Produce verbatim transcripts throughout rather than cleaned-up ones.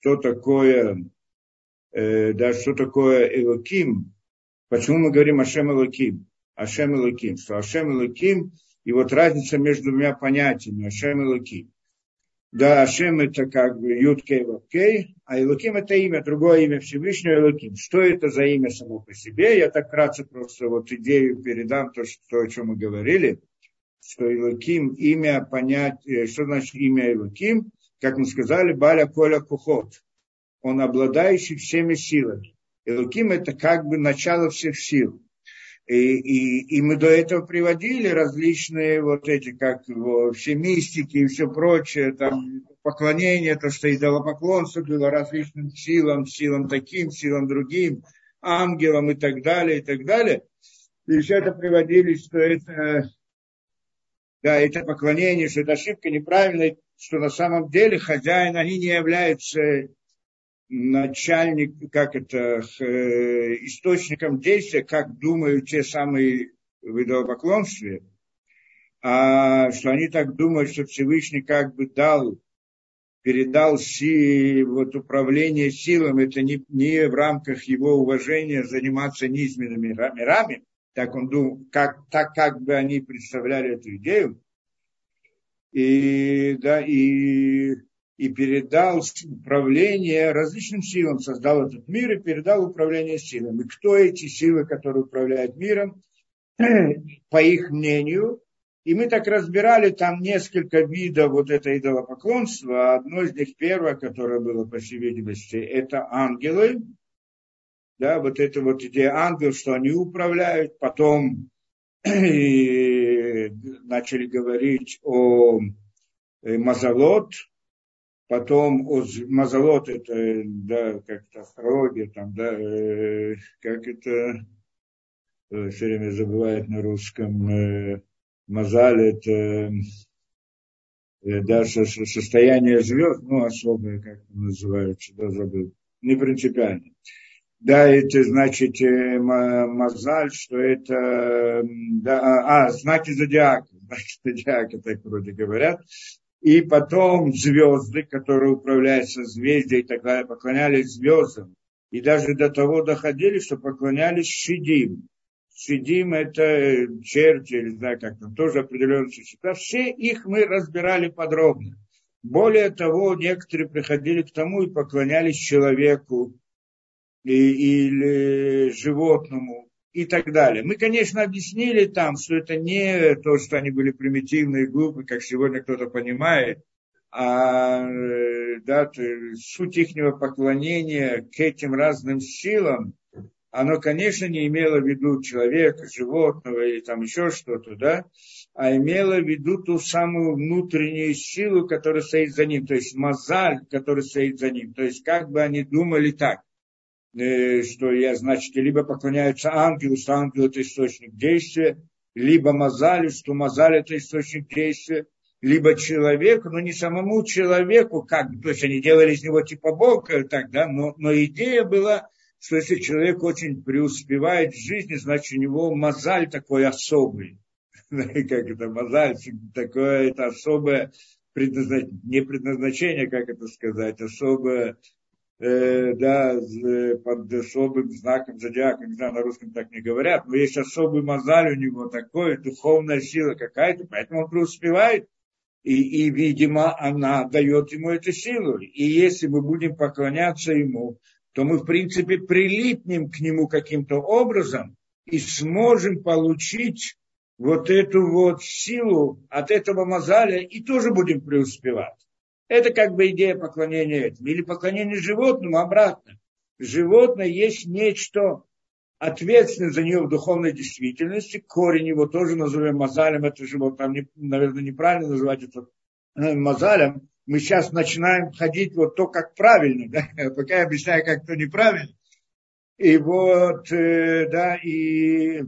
что такое, э, да, что такое Элоким, почему мы говорим Ашем Элоким, Ашем Элоким, что Ашем Элоким, и вот разница между двумя понятиями, Ашем Элоким. Да, Ашем это как бы Юткей Вапкей, а Элоким это имя, другое имя Всевышнего Элоким. Что это за имя само по себе? Я так вкратце просто вот идею передам, то, что, о чем мы говорили, что Элоким, имя понять, что значит имя Элоким, как мы сказали, Баля Коля Кухот, он обладающий всеми силами. Элоким это как бы начало всех сил. И, и, и мы до этого приводили различные вот эти, как его, все мистики и все прочее, там, поклонение, то, что идолопоклонство было различным силам, силам таким, силам другим, ангелам и так далее, и так далее. И все это приводили, что это, да, это поклонение, что это ошибка неправильная, что на самом деле хозяин, они не являются... начальник, как это, источником действия, как думают те самые в идолопоклонстве, а что они так думают, что Всевышний как бы дал, передал си, вот, управление силам, это не, не в рамках его уважения заниматься низменными мирами, так он думал, как, так как бы они представляли эту идею, и, да, и и передал управление различным силам, создал этот мир и передал управление силами. И кто эти силы, которые управляют миром, по их мнению? И мы так разбирали там несколько видов вот этого идолопоклонства. Одно из них, первое, которое было, по всей видимости, это ангелы. Да, вот эта вот идея ангелов, что они управляют. Потом начали говорить о Мазалот. Потом Мазалот, это, да, как-то астрология, там, да, э, как это, э, все время забывают на русском, э, Мазаль, это, э, да, со, со, состояние звезд, ну, особое, как это называется, да, забыл, не принципиально. Да, это, значит, э, Мазаль, что это, да, а, знаки зодиака, знаки зодиака, так вроде говорят. И потом звезды, которые управляют созвездием и так далее, поклонялись звездам. И даже до того доходили, что поклонялись Шидим. Шидим это черти, или знаю как там, тоже определенные существа. Все их мы разбирали подробно. Более того, некоторые приходили к тому и поклонялись человеку и, или животному. И так далее. Мы, конечно, объяснили там, что это не то, что они были примитивные и глупые, как сегодня кто-то понимает, а да, суть ихнего поклонения к этим разным силам, оно, конечно, не имело в виду человека, животного или там еще что-то, да, а имело в виду ту самую внутреннюю силу, которая стоит за ним, то есть мозаль, который стоит за ним, то есть как бы они думали так. Что я, значит, либо поклоняются ангелу, что ангел это источник действия, либо мозалю, что мозаль это источник действия, либо человеку, но не самому человеку, как, то есть они делали из него типа Бога, так, да, но, но идея была, что если человек очень преуспевает в жизни, значит, у него мозаль такой особый, как это, мозаль, такое это особое предназначение, не предназначение, как это сказать, особое, Э, да, под особым знаком зодиака, не знаю, на русском так не говорят, но есть особый мозаль у него, такой, духовная сила какая-то, поэтому он преуспевает, и, и, видимо, она дает ему эту силу, и если мы будем поклоняться ему, то мы, в принципе, прилипнем к нему каким-то образом и сможем получить вот эту вот силу от этого мозаля и тоже будем преуспевать. Это как бы идея поклонения этому. Или поклонение животному обратно. Животное есть нечто ответственное за нее в духовной действительности. Корень его тоже назовем мозалем. Это животное, там, наверное, неправильно называть это мозалем. Мы сейчас начинаем ходить вот то, как правильно. Да? Пока я объясняю, как то неправильно. И вот, э, да, и,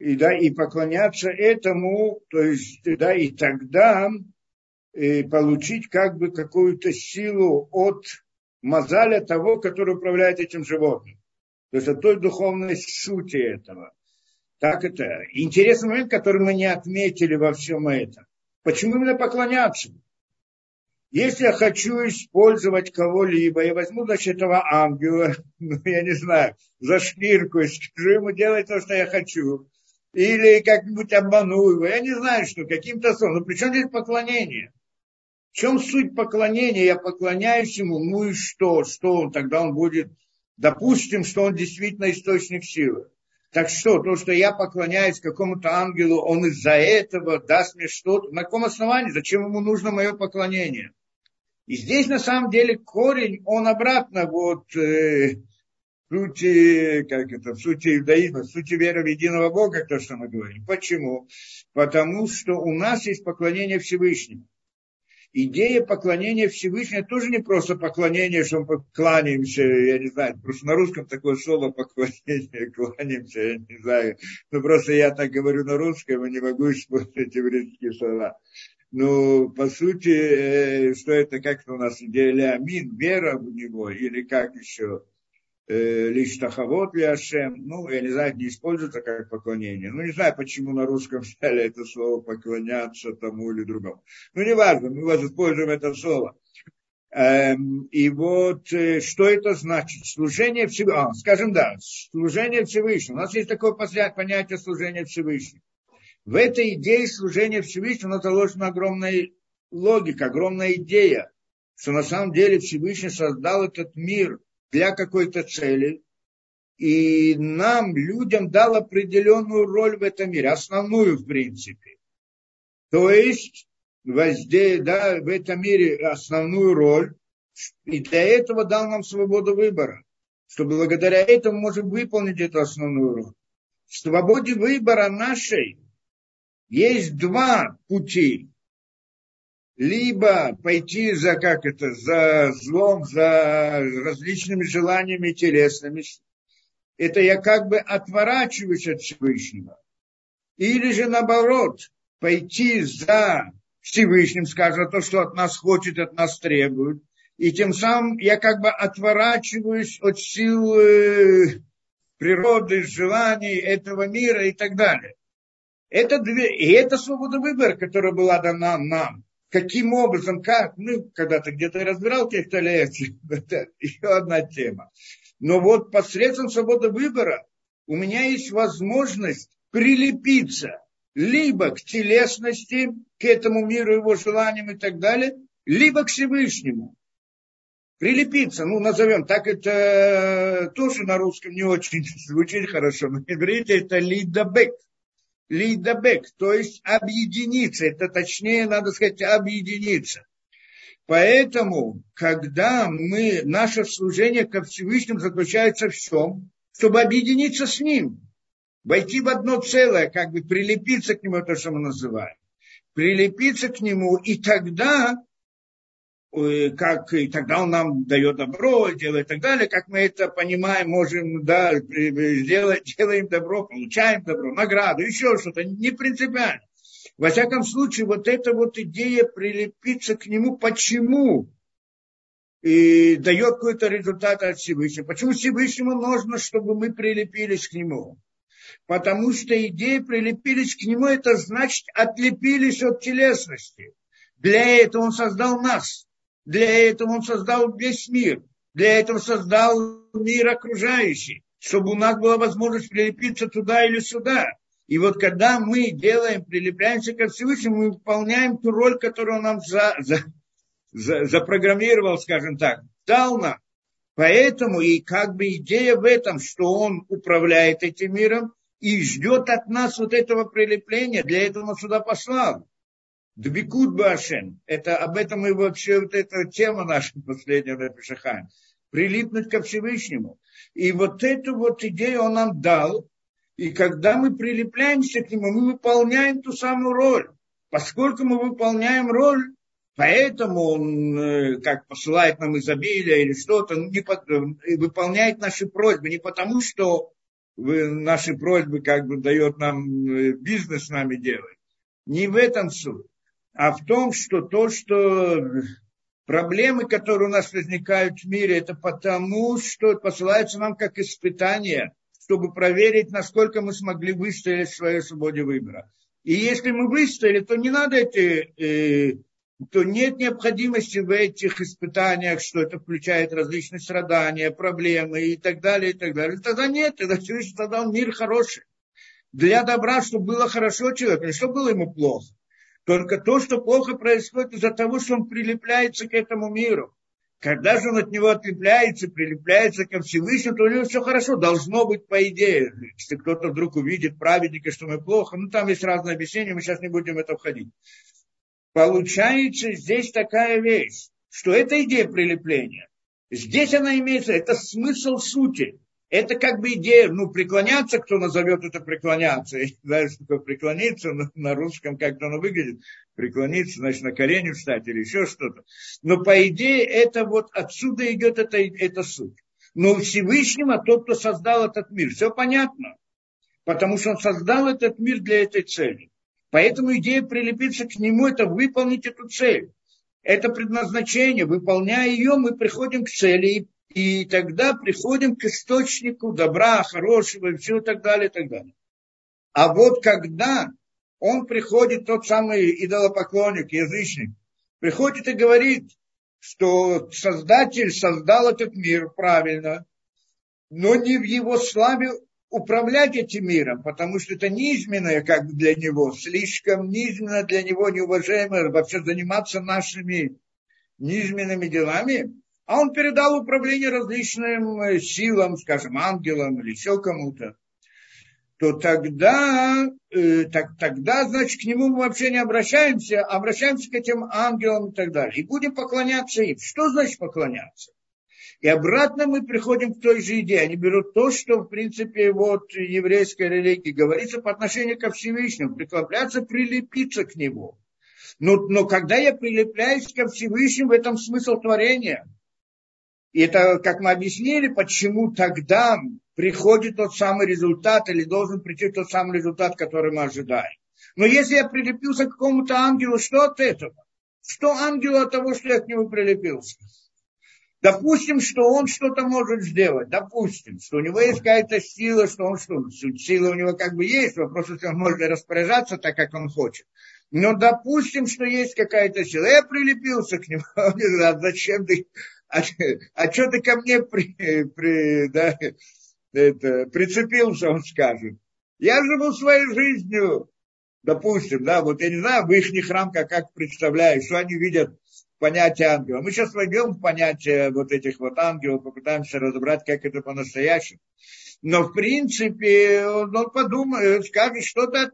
и, да, и поклоняться этому, то есть, да, и тогда... И получить как бы какую-то силу от мозаля того, который управляет этим животным. То есть от той духовной сути этого. Так это. Интересный момент, который мы не отметили во всем этом. Почему именно поклоняться? Если я хочу использовать кого-либо, я возьму, значит, этого ангела, ну, я не знаю, за шпильку и скажу ему делать то, что я хочу. Или как-нибудь обману его. Я не знаю, что, каким-то словом. Но при чем здесь поклонение? В чем суть поклонения? Я поклоняюсь ему, ну и что? Что он тогда он будет? Допустим, что он действительно источник силы. Так что, то, что я поклоняюсь какому-то ангелу, он из-за этого даст мне что-то. На каком основании? Зачем ему нужно мое поклонение? И здесь, на самом деле, корень, он обратно, вот, э, в сути, как это, в сути иудаизма, в сути веры в единого Бога, то, что мы говорим. Почему? Потому что у нас есть поклонение Всевышнему. Идея поклонения Всевышнему тоже не просто поклонение, что мы кланяемся, я не знаю, просто на русском такое слово поклонение, кланяемся, я не знаю. Ну, просто я так говорю на русском и не могу использовать еврейские слова. Ну, по сути, что это, как-то у нас идея леамин, вера в него, или как еще, лишь тахавот ли Ашем, ну, я не знаю, не используется как поклонение. Ну, не знаю, почему на русском стали это слово поклоняться тому или другому. Ну, неважно, мы вот используем это слово. Эм, и вот, э, что это значит? Служение Всевышнего, а, скажем, да, служение Всевышнему. У нас есть такое понятие служения Всевышнему. В этой идее служения Всевышнему заложена огромная логика, огромная идея, что на самом деле Всевышний создал этот мир для какой-то цели, и нам, людям, дал определенную роль в этом мире, основную, в принципе. То есть, возде, да, в этом мире основную роль, и для этого дал нам свободу выбора, что благодаря этому можем выполнить эту основную роль. В свободе выбора нашей есть два пути. Либо пойти за, как это, за злом, за различными желаниями телесными. Это я как бы отворачиваюсь от Всевышнего. Или же наоборот, пойти за Всевышним, скажем, то, что от нас хочет, от нас требует. И тем самым я как бы отворачиваюсь от сил природы, желаний этого мира и так далее. Это две, и это свобода выбора, которая была дана нам. Каким образом, как, ну, когда-то где-то разбирал какие-то лекции, это еще одна тема. Но вот посредством свободы выбора у меня есть возможность прилепиться либо к телесности, к этому миру, его желаниям и так далее, либо к Всевышнему. Прилепиться, ну, назовем, так это тоже на русском не очень звучит хорошо, но на иврите это лидабек. Лидабек, то есть объединиться, это точнее, надо сказать, объединиться. Поэтому, когда мы, наше служение ко Всевышнему заключается в чем? Чтобы объединиться с Ним, войти в одно целое, как бы прилепиться к Нему, то, что мы называем. Прилепиться к Нему, и тогда, как, и тогда Он нам дает добро, делает и так далее, как мы это понимаем, можем, да, делать, делаем добро, получаем добро, награду, еще что-то, не принципиально. Во всяком случае, вот эта вот идея прилепиться к нему, почему и дает какой-то результат от Всевышнего. Почему Всевышнему нужно, чтобы мы прилепились к нему? Потому что идея прилепились к нему, это значит отлепились от телесности. Для этого он создал нас. Для этого он создал весь мир. Для этого создал мир окружающий, чтобы у нас была возможность прилепиться туда или сюда. И вот когда мы делаем, прилепляемся ко Всевышнему, мы выполняем ту роль, которую он нам за, за, за, запрограммировал, скажем так, дал нам. Поэтому и как бы идея в этом, что он управляет этим миром и ждет от нас вот этого прилепления. Для этого он сюда послал. Двекут ба-Шем. Это об этом и вообще вот эта тема наша последняя в Ишахаим. Прилипнуть ко Всевышнему. И вот эту вот идею он нам дал. И когда мы прилепляемся к нему, мы выполняем ту самую роль. Поскольку мы выполняем роль, поэтому он как посылает нам изобилие или что-то, не под, выполняет наши просьбы. Не потому, что наши просьбы как бы дает нам бизнес с нами делать. Не в этом суть. А в том, что то, что проблемы, которые у нас возникают в мире, это потому, что посылается нам как испытание, чтобы проверить, насколько мы смогли выстоять в своей свободе выбора. И если мы выстояли, то не надо эти э, то нет необходимости в этих испытаниях, что это включает различные страдания, проблемы и так далее, и так далее. Тогда нет, тогда Всевышний создал мир хороший. Для добра, чтобы было хорошо человеку, не чтобы было ему плохо. Только то, что плохо происходит из-за того, что он прилепляется к этому миру. Когда же он от него отлепляется, прилепляется ко Всевышнему, то у него все хорошо. Должно быть, по идее. Если кто-то вдруг увидит праведника, что мы плохо, ну там есть разные объяснения, мы сейчас не будем в это входить. Получается здесь такая вещь, что это идея прилепления. Здесь она имеется, это смысл сути. Это как бы идея, ну, преклоняться, кто назовет это преклоняться. Я не знаю, что такое преклониться, но на русском как-то оно выглядит. Преклониться, значит, на колени встать или еще что-то. Но по идее это вот отсюда идет эта, эта суть. Но у Всевышнего тот, кто создал этот мир, все понятно. Потому что он создал этот мир для этой цели. Поэтому идея прилепиться к нему, это выполнить эту цель. Это предназначение. Выполняя ее, мы приходим к цели. И, и тогда приходим к источнику добра, хорошего и всего и так далее, и так далее. А вот когда он приходит, тот самый идолопоклонник, язычник, приходит и говорит, что Создатель создал этот мир правильно, но не в его славе управлять этим миром, потому что это низменное как бы для него, слишком низменно для него, неуважаемое, вообще заниматься нашими низменными делами, а он передал управление различным силам, скажем, ангелам или еще кому-то, то тогда, э, так, тогда, значит, к нему мы вообще не обращаемся, обращаемся к этим ангелам и так далее, и будем поклоняться им. Что значит поклоняться? И обратно мы приходим к той же идее. Они берут то, что, в принципе, вот еврейской религии говорится по отношению ко Всевышнему. Прикопляться, прилепиться к нему. Но, но когда я прилепляюсь ко Всевышнему, в этом смысл творения. И это, как мы объяснили, почему тогда приходит тот самый результат, или должен прийти тот самый результат, который мы ожидаем. Но если я прилепился к какому-то ангелу, что от этого? Что ангелу от того, что я к нему прилепился? Допустим, что он что-то может сделать. Допустим, что у него есть какая-то сила, что он что, сила у него как бы есть, вопрос, если он может распоряжаться так, как он хочет. Но допустим, что есть какая-то сила. Я прилепился к нему. Он говорит, а зачем ты, а, а что ты ко мне при, при, да, это, прицепился, он скажет. Я живу своей жизнью. Допустим, да, вот я не знаю, в их рамках как представляю, что они видят. Понятие ангела. Мы сейчас войдем в понятие вот этих вот ангелов, попытаемся разобрать, как это по-настоящему. Но, в принципе, он, он подумает, скажет, что ты от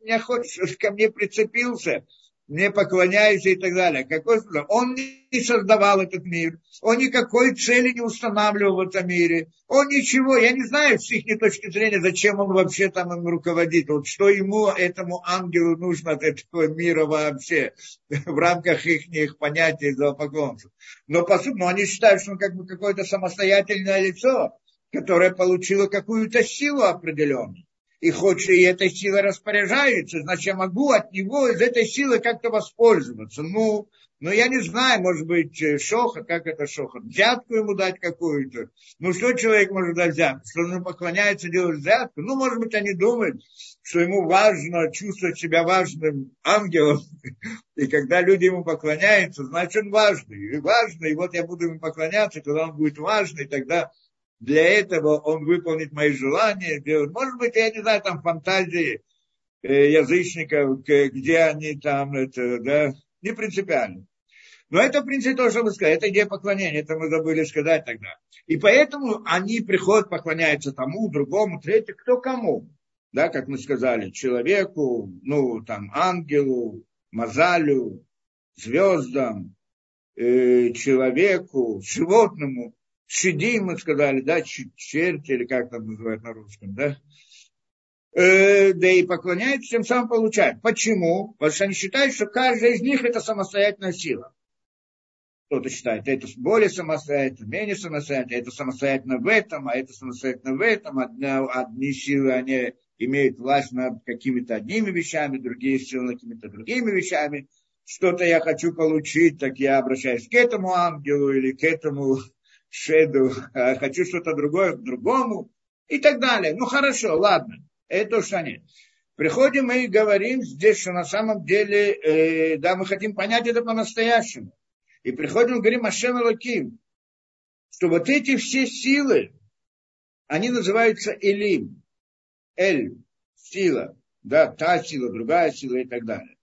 меня хочешь, что ты ко мне прицепился, мне поклоняйся и так далее. Какой, он не создавал этот мир, он никакой цели не устанавливал в этом мире, он ничего, я не знаю с их точки зрения, зачем он вообще там им руководит, вот что ему, этому ангелу нужно от этого мира вообще, в рамках их понятий идолопоклонства. Но по сути, ну, они считают, что он как бы какое-то самостоятельное лицо, которое получило какую-то силу определенную. И хочет, и этой силой распоряжается, значит, я могу от него из этой силы как-то воспользоваться. Ну, ну, я не знаю, может быть, шоха, как это шоха, взятку ему дать какую-то. Ну, что человек может дать взятку? Что он поклоняется, делает взятку? Ну, может быть, они думают, что ему важно чувствовать себя важным ангелом. И когда люди ему поклоняются, значит, он важный. И важный, и вот я буду ему поклоняться, когда он будет важный, тогда... Для этого он выполнит мои желания. Может быть, я не знаю, там фантазии язычников, где они там, это, да, не принципиально. Но это, в принципе, то, что вы сказали. Это идея поклонения, это мы забыли сказать тогда. И поэтому они приходят, поклоняются тому, другому, третьему, кто кому. Да, как мы сказали, человеку, ну, там, ангелу, мазалю, звездам, э, человеку, животному. Шидим, мы сказали, да, черти, или как там называют на русском, да, э, да и поклоняются, тем самым получают. Почему? Потому что они считают, что каждая из них это самостоятельная сила. Кто-то считает, это более самостоятельно, менее самостоятельно, это самостоятельно в этом, а это самостоятельно в этом. Одна, одни силы, они имеют власть над какими-то одними вещами, другие силы над какими-то другими вещами. Что-то я хочу получить, так я обращаюсь к этому ангелу или к этому... шеду, хочу что-то другое к другому и так далее. Ну, хорошо, ладно, это уж они. Приходим и говорим здесь, что на самом деле, э, да, мы хотим понять это по-настоящему. И приходим и говорим Ашем Элоким, что вот эти все силы, они называются Элим. Эль, сила, да, та сила, другая сила и так далее.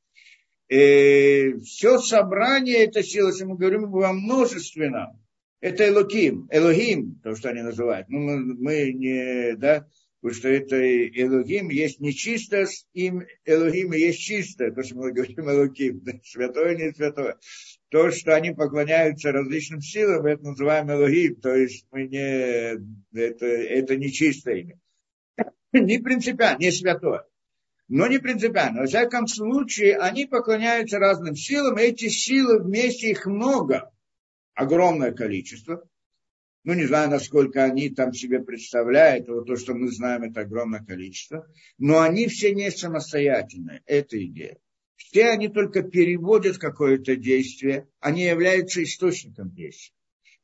И все собрание этой силы, если мы говорим во множественном, это Элоким, Элогим, то, что они называют. Ну, мы, мы не, да, потому что это Элогим есть нечистое, им Элогим есть чистое, то, что мы говорим Элоким, да, святое, не святое. То, что они поклоняются различным силам, это называем Элогим, то есть мы не, это, это нечистое имя. Не принципиально, не святое. Но не принципиально. Во всяком случае, они поклоняются разным силам. Эти силы вместе, их много. Огромное количество. Ну, не знаю, насколько они там себе представляют. Вот то, что мы знаем, это огромное количество. Но они все не самостоятельные. Это идея. Все они только переводят какое-то действие. Они являются источником действия.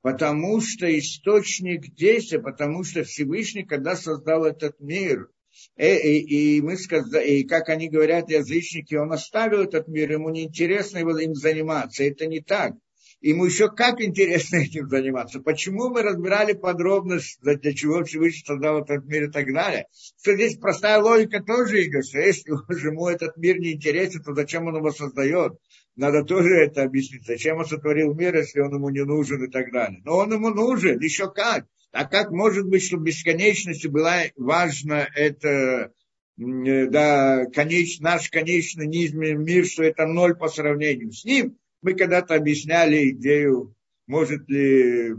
Потому что источник действия, потому что Всевышний, когда создал этот мир, И, и, и, мы сказали, и как они говорят, язычники, он оставил этот мир, ему неинтересно им заниматься. Это не так. Ему еще как интересно этим заниматься. Почему мы разбирали подробно, для чего Всевышний создал этот мир и так далее? Что здесь простая логика тоже идет, что если ему этот мир не интересен, то зачем он его создает? Надо тоже это объяснить. Зачем он сотворил мир, если он ему не нужен и так далее? Но он ему нужен, еще как. А как может быть, что в бесконечности была важна эта, да, конеч, наш конечный низменный мир, что это ноль по сравнению с ним? Мы когда-то объясняли идею, может ли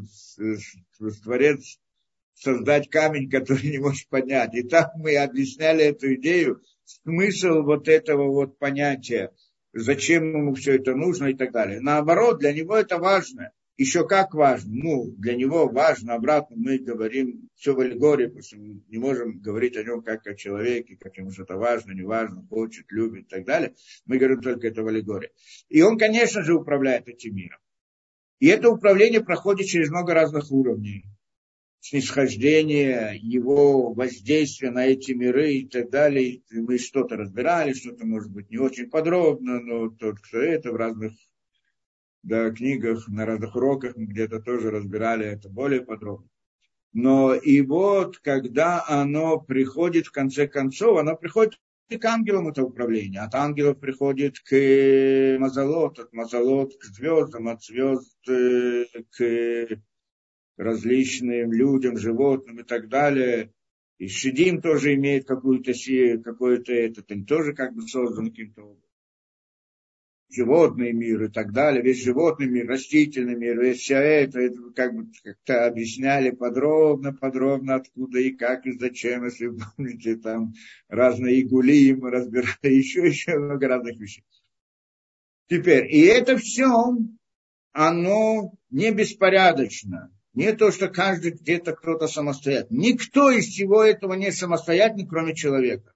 Творец создать камень, который не может поднять. И так мы объясняли эту идею, смысл вот этого вот понятия, зачем ему все это нужно и так далее. Наоборот, для него это важно. Еще как важно, ну, для него важно, обратно мы говорим все в аллегории, потому что мы не можем говорить о нем как о человеке, как ему что-то важно, не важно, хочет, любит и так далее. Мы говорим только это в аллегории. И он, конечно же, управляет этим миром. И это управление проходит через много разных уровней. Снисхождение, его воздействие на эти миры и так далее. Мы что-то разбирали, что-то, может быть, не очень подробно, но тот, кто это, в разных... да, книгах, на разных уроках мы где-то тоже разбирали это более подробно. Но и вот, когда оно приходит, в конце концов, оно приходит и к ангелам это управление. От ангелов приходит к Мазалот, от Мазалот к звездам, от звезд к различным людям, животным и так далее. И Шидим тоже имеет какую-то силу, какой-то этот, он тоже как бы создан каким-то образом. Животный мир и так далее, весь животный мир, растительный мир, весь все это, это как бы как-то объясняли подробно, подробно, откуда и как, и зачем, если вы помните, там разные игули, мы разбирали еще, еще много разных вещей. Теперь, и это все, оно не беспорядочно, не то, что каждый где-то кто-то самостоятельно. Никто из всего этого не самостоятельный, кроме человека.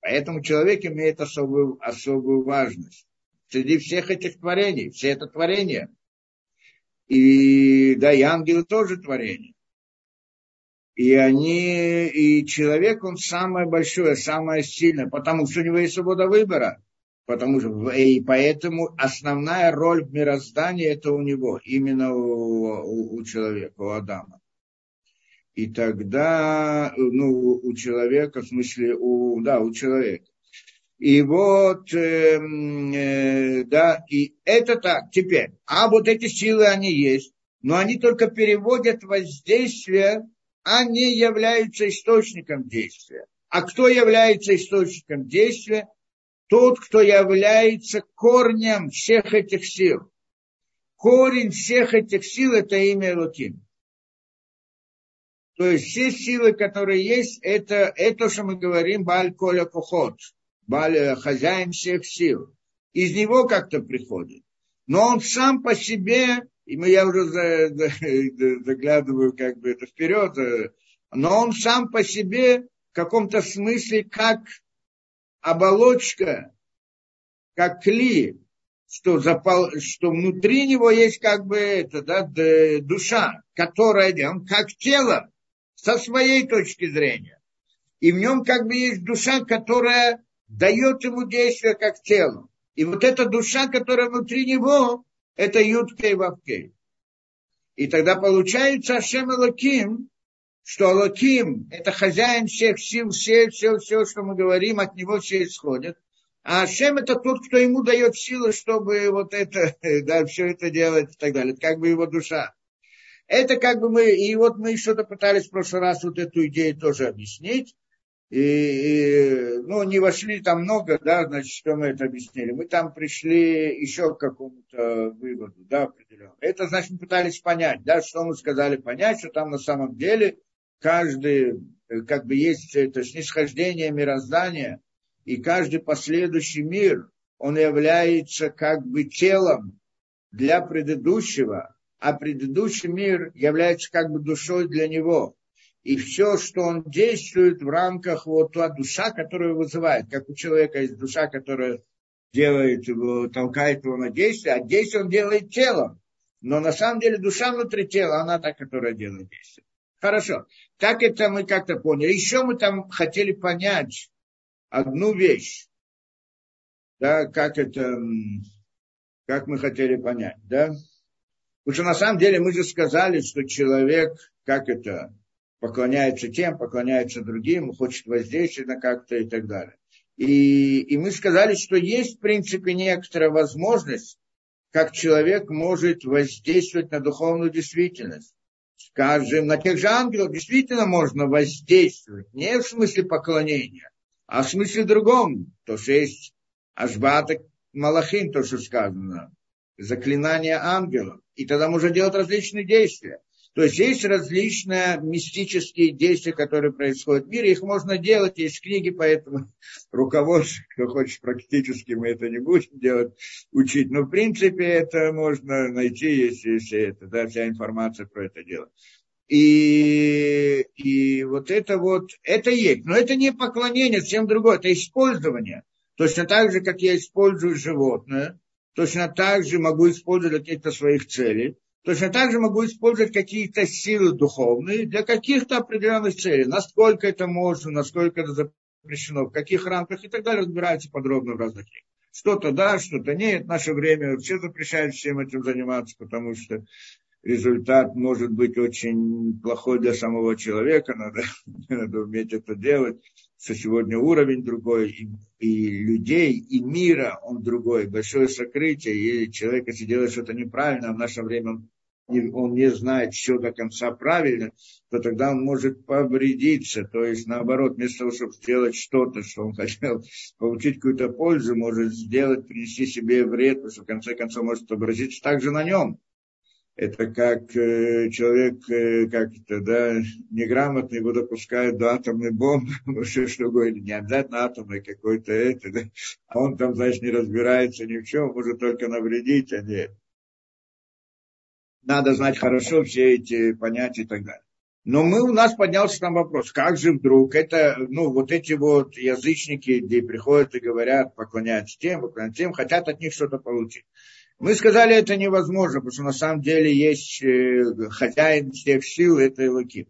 Поэтому человек имеет особую, особую важность. Среди всех этих творений, все это творение. И да, и ангелы тоже творение. И они, и человек, он самое большое, самое сильное, потому что у него есть свобода выбора. Потому что, и поэтому основная роль в мироздании это у него, именно у, у, у человека, у Адама. И тогда, ну, у человека, в смысле, у, да, у человека. И вот, э, э, да, и это так теперь. А вот эти силы, они есть, но они только переводят воздействие, а не являются источником действия. А кто является источником действия? Тот, кто является корнем всех этих сил. Корень всех этих сил – это имя Элоким. То есть все силы, которые есть, это, это что мы говорим, Бааль Коля Кохот. Хозяин всех сил. Из него как-то приходит. Но он сам по себе, и я уже заглядываю как бы это вперед, но он сам по себе в каком-то смысле как оболочка, как кли, что, запол... что внутри него есть как бы это, да, душа, которая, он как тело со своей точки зрения. И в нем как бы есть душа, которая дает ему действие как тело. И вот эта душа, которая внутри него, это Юткей Вапкей. И тогда получается Ашем Элоким, что Элоким – это хозяин всех сил, все, все, все, что мы говорим, от него все исходит. А Ашем – это тот, кто ему дает силы, чтобы вот это, да, все это делать и так далее. Это как бы его душа. Это как бы мы, и вот мы что-то пытались в прошлый раз вот эту идею тоже объяснить. И, и, ну, не вошли там много, да, значит, что мы это объяснили. Мы там пришли еще к какому-то выводу, да, определенному. Это, значит, мы пытались понять, да, что мы сказали понять, что там на самом деле каждый, как бы есть это снисхождение мироздания, и каждый последующий мир, он является как бы телом для предыдущего, а предыдущий мир является как бы душой для него. И все, что он действует в рамках вот та душа, которая вызывает. Как у человека есть душа, которая делает его, толкает его на действие, а действие он делает телом. Но на самом деле душа внутри тела, она та, которая делает действие. Хорошо. Так это мы как-то поняли. Еще мы там хотели понять одну вещь. Да, как это, как мы хотели понять, да? Потому что на самом деле мы же сказали, что человек, как это... поклоняется тем, поклоняется другим, хочет воздействовать на как-то и так далее. И, и мы сказали, что есть, в принципе, некоторая возможность, как человек может воздействовать на духовную действительность. Скажем, на тех же ангелов действительно можно воздействовать, не в смысле поклонения, а в смысле другом. То, что есть Ашбатак Малахим, то, что сказано, заклинание ангелов. И тогда можно делать различные действия. То есть есть различные мистические действия, которые происходят в мире. Их можно делать, есть книги, поэтому руководство, кто хочет практически, мы это не будем делать, учить. Но в принципе это можно найти, если, если это, да, вся информация про это дело. И, и вот это вот, это есть. Но это не поклонение, всем другое, это использование. Точно так же, как я использую животное, точно так же могу использовать какие-то своих целей. Точно так же могу использовать какие-то силы духовные для каких-то определенных целей. Насколько это можно, насколько это запрещено, в каких рамках и так далее. Разбирается подробно в разных книгах. Что-то да, что-то нет. В наше время все запрещают всем этим заниматься, потому что результат может быть очень плохой для самого человека. Надо, надо уметь это делать. Что сегодня уровень другой, и, и людей, и мира он другой. Большое сокрытие, и человек, если делает что-то неправильно, а в наше время он не знает, что до конца правильно, то тогда он может повредиться. То есть, наоборот, вместо того, чтобы сделать что-то, что он хотел, получить какую-то пользу, может сделать, принести себе вред, потому что, в конце концов, может отобразиться также на нем. Это как э, человек э, как это, да, неграмотный его допускают до атомной бомбы, все что угодно, не обязательно атомной какой-то это, да, а он там, значит, не разбирается ни в чем, может только навредить, а нет. Надо знать хорошо все эти понятия и так далее. Но мы, у нас поднялся там вопрос, как же вдруг это, ну, вот эти вот язычники, где приходят и говорят, поклоняются тем, поклоняются тем, хотят от них что-то получить. Мы сказали, это невозможно, потому что на самом деле есть хозяин всех сил, это Элоким.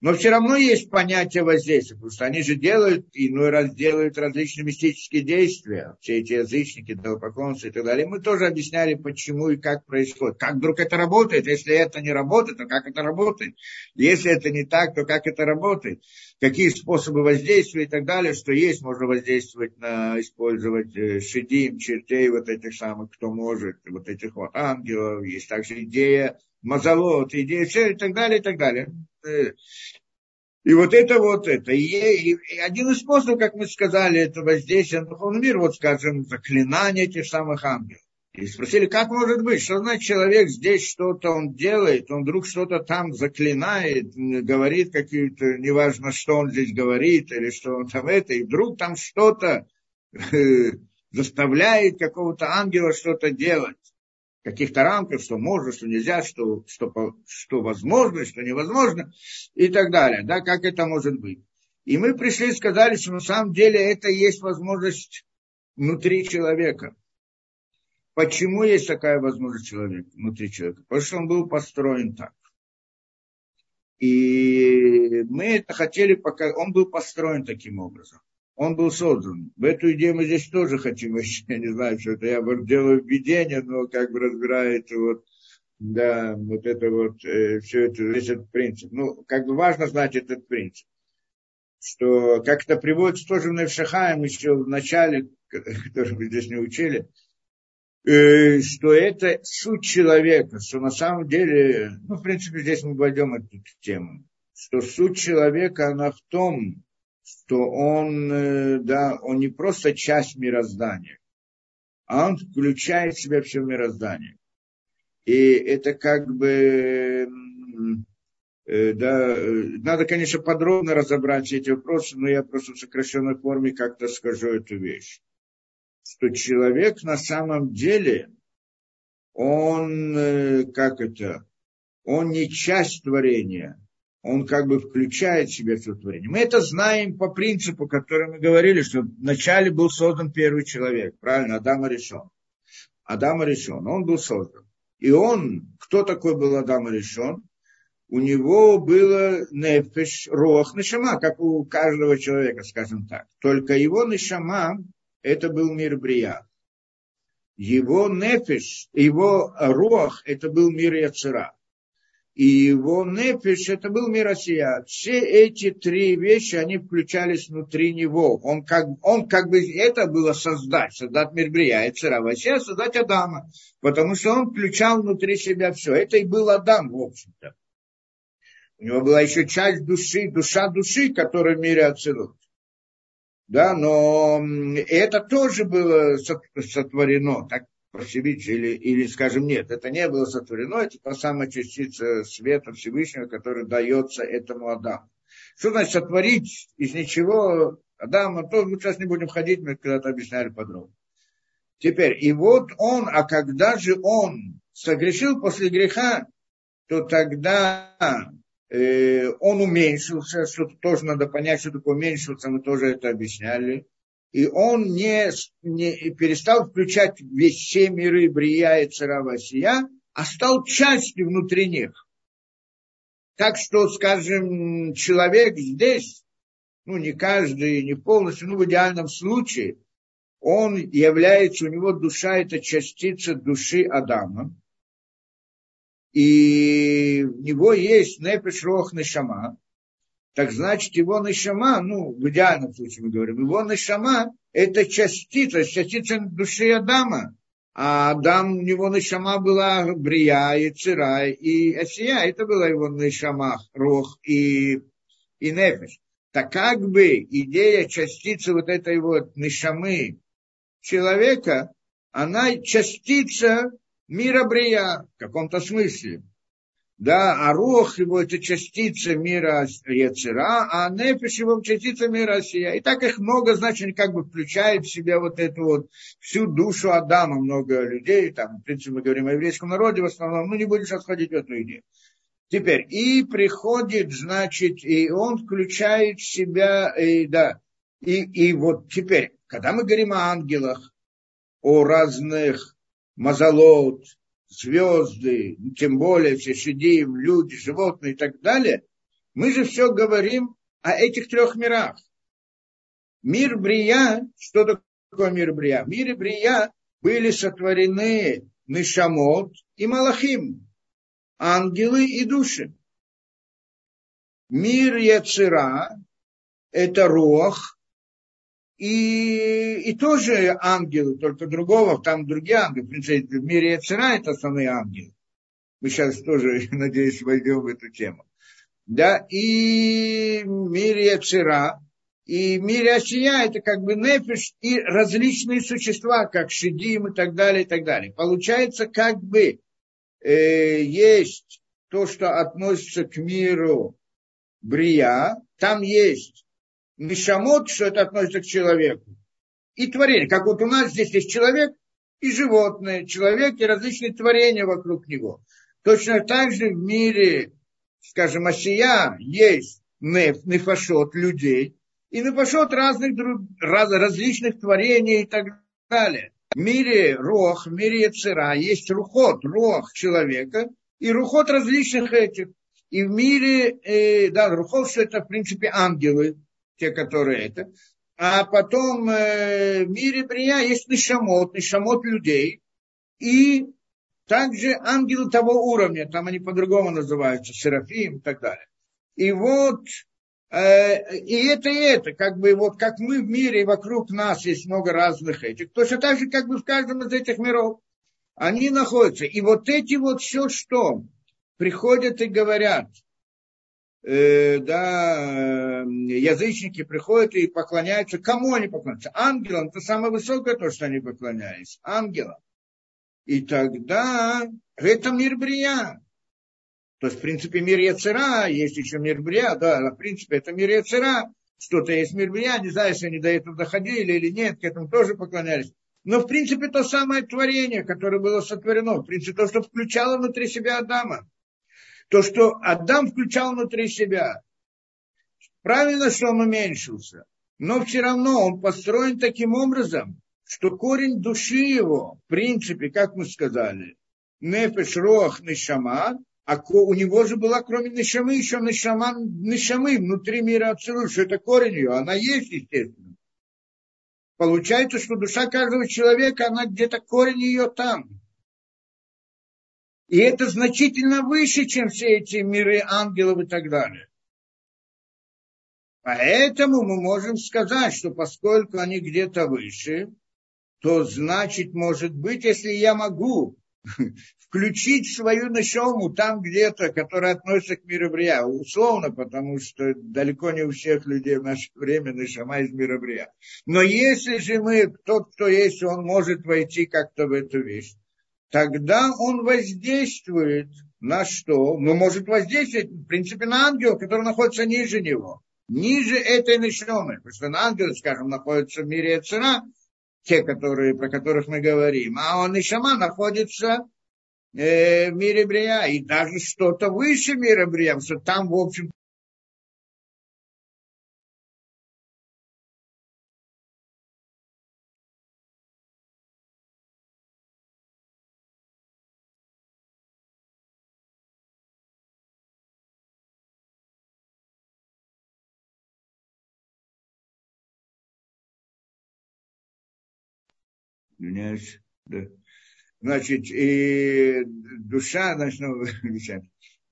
Но все равно есть понятие воздействия, потому что они же делают, иной раз делают различные мистические действия, все эти язычники, идолопоклонцы и так далее. Мы тоже объясняли, почему и как происходит. Как вдруг это работает? Если это не работает, то как это работает? Если это не так, то как это работает? Какие способы воздействия и так далее, что есть, можно воздействовать на, использовать шидим, чертей, вот этих самых, кто может, вот этих вот ангелов, есть также идея Мазалот, идея все и так далее, и так далее. И вот это вот это. И один из способов, как мы сказали, это воздействие на духовный мир, вот скажем, заклинание тех самых ангелов. И спросили, как может быть, что значит человек здесь что-то он делает, он вдруг что-то там заклинает, говорит какие-то, неважно, что он здесь говорит, или что он там это, и вдруг там что-то заставляет какого-то ангела что-то делать. Каких-то рамках, что можно, что нельзя, что, что, что возможно, что невозможно и так далее. Да, как это может быть? И мы пришли и сказали, что на самом деле это есть возможность внутри человека. Почему есть такая возможность человека, внутри человека? Потому что он был построен так. И мы это хотели показать. Он был построен таким образом. он был создан. В эту идею мы здесь тоже хотим, я не знаю, что это, я делаю введение, но как бы разбираю это вот, да, вот это вот, э, все это, весь этот принцип. Ну, как бы важно знать этот принцип, что как это приводится тоже в Ишахаим, еще в начале, который мы здесь не учили, э, что это суть человека, что на самом деле, ну, в принципе, здесь мы войдем эту тему, что суть человека, она в том, что он, да, он не просто часть мироздания, а он включает в себя все мироздание. И это как бы, да, надо, конечно, подробно разобрать эти вопросы, но я просто в сокращенной форме как-то скажу эту вещь. Что человек на самом деле, он, как это, он не часть творения, он как бы включает в себя все творение. Мы это знаем по принципу, который мы говорили, что вначале был создан первый человек, правильно, Адам Ришон. Адам Ришон, он был создан. И он, кто такой был Адам Ришон? У него было нефеш, руах, нешама, как у каждого человека, скажем так. Только его нешама, это был мир Брия. Его нефеш, его руах, это был мир Йецира. И его нефеш, это был мир Асия. Все эти три вещи, они включались внутри него. Он как, он как бы это было создать, создать мир Брия, Йецира, Асия, создать Адама. Потому что он включал внутри себя все. Это и был Адам, в общем-то. У него была еще часть души, душа души, которая в мире Ацилут. Да, но это тоже было сотворено, так по Всевышнему, или, или, скажем, нет, это не было сотворено, это та самая частица света Всевышнего, которая дается этому Адаму. Что значит сотворить из ничего Адама? То мы сейчас не будем ходить, мы когда-то объясняли подробно. Теперь, и вот он, а когда же он согрешил после греха, то тогда э, он уменьшился, что тоже надо понять, что такое уменьшился, мы тоже это объясняли. И он не, не перестал включать весь все миры Брия, Йецира, Асия, а стал частью внутри них. Так что, скажем, человек здесь, ну не каждый, не полностью, ну в идеальном случае, он является, у него душа, это частица души Адама. И у него есть нефеш, руах, нешама. Так значит, его нешама, ну, в идеальном случае мы говорим, его нешама – это частица, частица души Адама. А Адам, у него нешама была Брия, Йецира и Асия. Это была его нешама, руах и, и нефеш. Так как бы идея частицы вот этой вот нешамы человека, она частица мира Брия в каком-то смысле. Да, а руах его это частица мира Йецира, а нефеш его частица мира Асия. И так их много, значит, они как бы включают в себя вот эту вот всю душу Адама. Много людей, там, в принципе, мы говорим о еврейском народе в основном, ну не будем сейчас ходить в эту идею. Теперь, и приходит, значит, и он включает в себя, и, да, и, и вот теперь, когда мы говорим о ангелах, о разных мазалот, звезды, тем более все шидим, люди, животные и так далее, мы же все говорим о этих трех мирах. Мир Брия, что такое мир Брия? В мире Брия были сотворены нешамот и малахим, ангелы и души. Мир Йецира – это руах, И, и тоже ангелы, только другого, там другие ангелы. В принципе, в мире Йецира это основные ангелы. Мы сейчас тоже, надеюсь, войдем в эту тему. Да, и мир Йецира, и мир Асия, это как бы нефеш и различные существа, как шидим и так далее, и так далее. Получается, как бы э, есть то, что относится к миру Брия, там есть нешамот, что это относится к человеку. И творение. Как вот у нас здесь есть человек и животное, человек и различные творения вокруг него. Точно так же в мире, скажем, Асия есть неф, нефашот людей и нефашот разных, раз, различных творений и так далее. В мире рох, в мире Йецира есть рухот, рох человека и рухот различных этих. И в мире, э, да, рухот, что это в принципе ангелы, те, которые это, а потом э, в мире Брия есть нешамот, нешамот людей, и также ангелы того уровня, там они по-другому называются, Серафим и так далее. И вот, э, и это, и это, как бы, вот как мы в мире, вокруг нас есть много разных этих, точно так же, как бы в каждом из этих миров они находятся. И вот эти вот все, что приходят и говорят, Э, да, язычники приходят и поклоняются. Кому они поклоняются? Ангелам. Это самое высокое то, что они поклоняются. Ангелам. И тогда это мир Брия. То есть, в принципе, мир Йецира. Есть еще мир Брия. Да, в принципе, это мир Йецира. Что-то есть мир Брия. Не знаю, если они до этого доходили или нет. К этому тоже поклонялись. Но, в принципе, то самое творение, которое было сотворено. В принципе, то, что включало внутри себя Адама. То, что Адам включал внутри себя. Правильно, что он уменьшился. Но все равно он построен таким образом, что корень души его, в принципе, как мы сказали, Нефеш, Руах, Нешама, а у него же была, кроме Нешамы, еще Нешама, Нешамы внутри мира Ацилут, что это корень ее, она есть, естественно. Получается, что душа каждого человека, она где-то корень ее там. И это значительно выше, чем все эти миры ангелов и так далее. Поэтому мы можем сказать, что поскольку они где-то выше, то значит, может быть, если я могу включить свою нешому там где-то, которая относится к миру Брия, условно, потому что далеко не у всех людей в наше время нешама из мира Брия. Но если же мы, тот, кто есть, он может войти как-то в эту вещь, тогда он воздействует на что? Ну, может воздействовать, в принципе, на ангела, который находится ниже него. Ниже этой нешамы. Потому что на ангеле, скажем, находится в мире Йецира, те, которые, про которых мы говорим. А он нешама находится э, в мире Брия. И даже что-то выше мира Брия. Потому что там, в общем, да. Значит, и душа, значит, ну,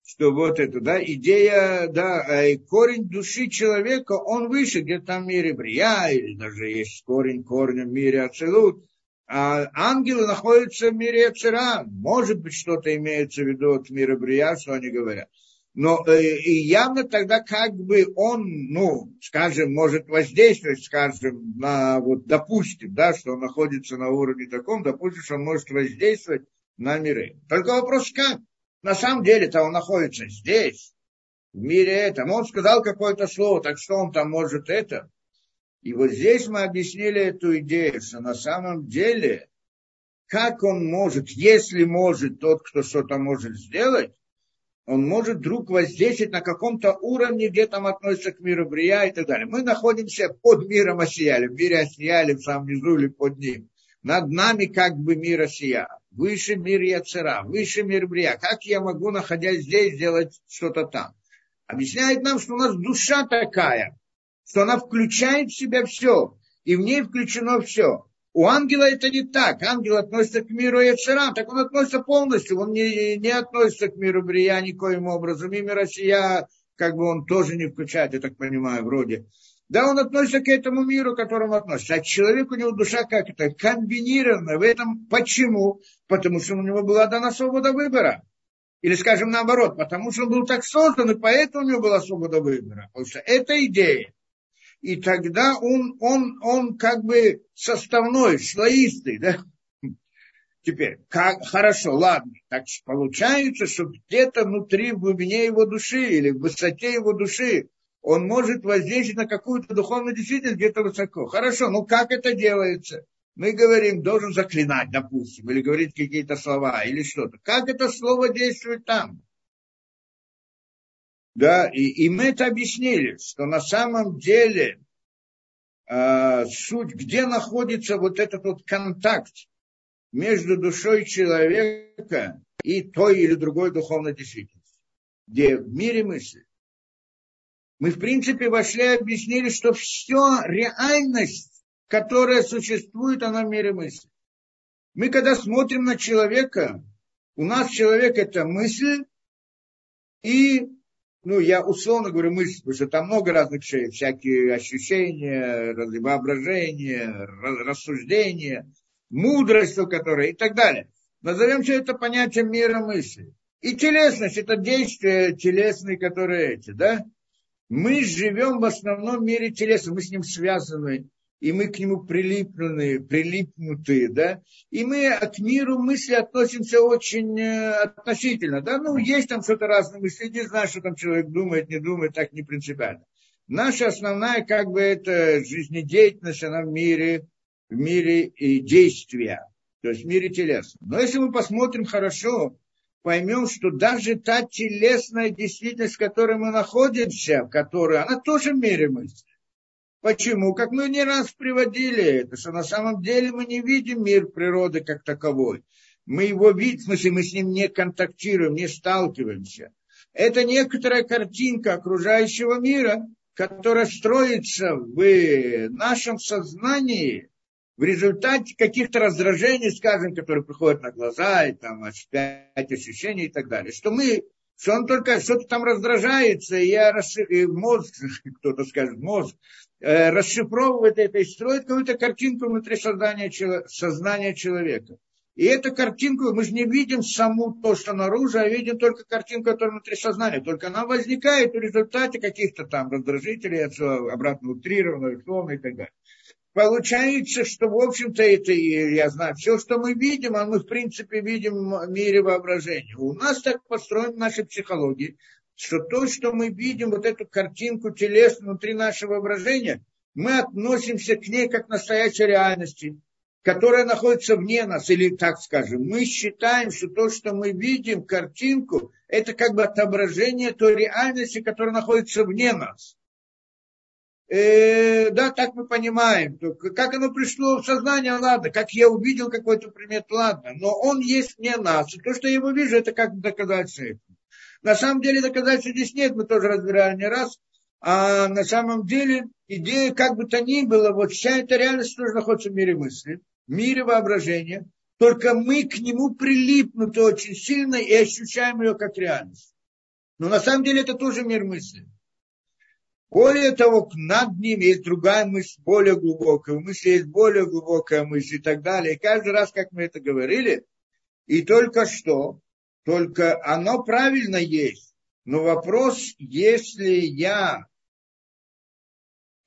что вот это, да, идея, да, и корень души человека, он выше, где-то там в мире Брия, или даже есть корень, корня в мире Ацилут, а ангелы находятся в мире Йецира, может быть, что-то имеется в виду от мира Брия, что они говорят. Но и явно тогда как бы он, ну, скажем, может воздействовать, скажем, на, вот допустим, да, что он находится на уровне таком, допустим, что он может воздействовать на миры. Только вопрос как? На самом деле-то он находится здесь, в мире этом. Он сказал какое-то слово, так что он там может это. И вот здесь мы объяснили эту идею, что на самом деле, как он может, если может тот, кто что-то может сделать, он может вдруг воздействовать на каком-то уровне, где там относится к миру Брия и так далее. Мы находимся под миром Асия, в мире Асия, в самом низу или под ним. Над нами как бы мир Асия, выше мир Йецира, выше мир Брия. Как я могу, находясь здесь, сделать что-то там? Объясняет нам, что у нас душа такая, что она включает в себя все, и в ней включено все. У ангела это не так. Ангел относится к миру Йецира, так он относится полностью. Он не, не относится к миру Брия никоим образом. И мир Асия, как бы он тоже не включает, я так понимаю, вроде. Да, он относится к этому миру, к которому относится. А человек, у него душа как это, комбинированная. В этом почему? Потому что у него была дана свобода выбора. Или, скажем, наоборот, потому что он был так создан, и поэтому у него была свобода выбора. Потому что это идея. И тогда он, он, он как бы составной, слоистый, да? Теперь, как, хорошо, ладно, так получается, что где-то внутри, в глубине его души или в высоте его души он может воздействовать на какую-то духовную действительность где-то высоко. Хорошо, ну как это делается? Мы говорим, должен заклинать, допустим, или говорить какие-то слова, или что-то. Как это слово действует там? Да, и, и мы это объяснили, что на самом деле э, суть, где находится вот этот вот контакт между душой человека и той или другой духовной действительностью, где в мире мысли. Мы, в принципе, вошли и объяснили, что все реальность, которая существует, она в мире мысли. Мы, когда смотрим на человека, у нас человек – это мысль и, ну, я условно говорю мысль, потому что там много разных вещей, всякие ощущения, воображения, рассуждения, мудрость, которая и так далее. Назовем все это понятием мира мысли. И телесность – это действия телесные, которые эти, да? Мы живем в основном в мире телеса, мы с ним связаны, и мы к нему прилиплены, прилипнуты, да, и мы к миру мысли относимся очень относительно, да, ну, есть там что-то разное, мысли, не знаю, что там человек думает, не думает, так не принципиально. Наша основная, как бы, это жизнедеятельность, она в мире, в мире действия, то есть в мире телеса. Но если мы посмотрим хорошо, поймем, что даже та телесная действительность, в которой мы находимся, в которой, она тоже в мире мысли. Почему? Как мы не раз приводили это, что на самом деле мы не видим мир природы как таковой. Мы его видим, в смысле, мы с ним не контактируем, не сталкиваемся. Это некоторая картинка окружающего мира, которая строится в нашем сознании, в результате каких-то раздражений, скажем, которые приходят на глаза, и там опять ощущения и так далее. Что мы, что он только, что-то там раздражается, и, я расши... и мозг, кто-то скажет, мозг, э, расшифровывает это и строит какую-то картинку внутри сознания, чело... сознания человека. И эту картинку, мы же не видим саму то, что наружу, а видим только картинку, которая внутри сознания. Только она возникает в результате каких-то там раздражителей, обратно утрированного, и так далее. Получается, что, в общем-то, это, я знаю, все, что мы видим, а мы, в принципе, видим в мире воображения. У нас так построена наша психология, что то, что мы видим, вот эту картинку телесную внутри нашего воображения, мы относимся к ней как к настоящей реальности, которая находится вне нас, или так скажем. Мы считаем, что то, что мы видим, картинку, это как бы отображение той реальности, которая находится вне нас. Э, да, так мы понимаем. Как оно пришло в сознание, ладно. Как я увидел какой-то предмет, ладно. Но он есть вне нас. И то, что я его вижу, это как доказательство. На самом деле доказательств здесь нет. Мы тоже разбирали не раз. А на самом деле идея, как бы то ни было, вот вся эта реальность тоже находится в мире мысли, в мире воображения. Только мы к нему прилипнуты очень сильно и ощущаем ее как реальность. Но на самом деле это тоже мир мысли. Более того, над ним есть другая мысль, более глубокая. В мысли есть более глубокая мысль и так далее. И каждый раз, как мы это говорили, и только что, только оно правильно есть. Но вопрос, если я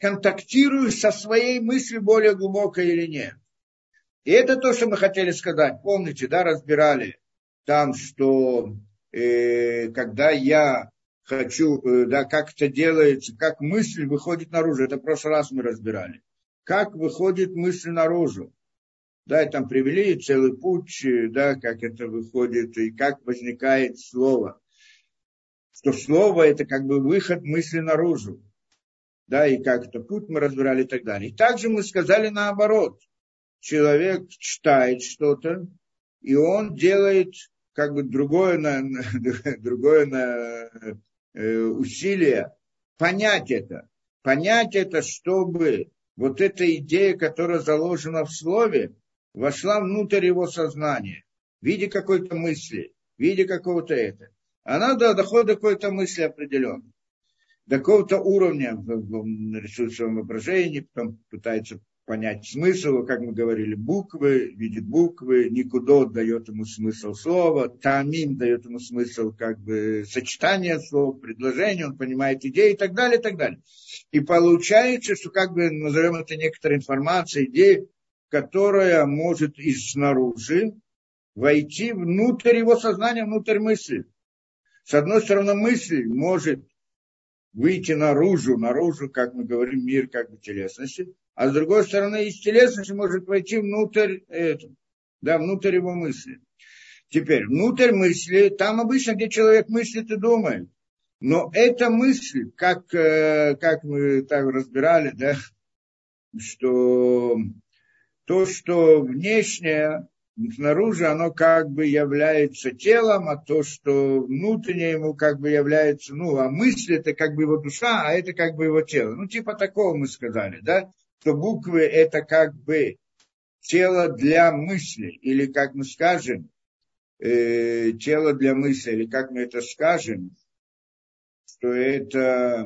контактирую со своей мыслью более глубокой или нет. И это то, что мы хотели сказать. Помните, да, разбирали там, что э, когда я... хочу, да, как это делается, как мысль выходит наружу. Это в прошлый раз мы разбирали. Как выходит мысль наружу. Да, и там привели целый путь, да, как это выходит, и как возникает слово. Что слово – это как бы выход мысли наружу. Да, и как это путь мы разбирали и так далее. И также мы сказали наоборот. Человек читает что-то, и он делает как бы другое, на, другое на, усилия понять это, понять это, чтобы вот эта идея, которая заложена в слове, вошла внутрь его сознания, в виде какой-то мысли, в виде какого-то это. Она доходит до какой-то мысли определенной, до какого-то уровня, рисует свое воображение, потом пытается понять смысл, как мы говорили, буквы, видит буквы, никудот дает ему смысл слова, тамим дает ему смысл как бы сочетания слов, предложения, он понимает идеи и так далее, и так далее. И получается, что как бы назовем это некоторой информацией, идеей, которая может из снаружи войти внутрь его сознания, внутрь мысли. С одной стороны, мысль может выйти наружу, наружу, как мы говорим, мир как бы телесности, а с другой стороны, из телесности может войти внутрь, этого, да, внутрь его мысли. Теперь, внутрь мысли, там обычно, где человек мыслит и думает. Но эта мысль, как, как мы так разбирали, да, что то, что внешнее, снаружи оно как бы является телом, а то, что внутреннее ему как бы является, ну, а мысль это как бы его душа, а это как бы его тело. Ну, типа такого мы сказали, да, что буквы это как бы тело для мысли, или как мы скажем, э, тело для мысли, или как мы это скажем, что это,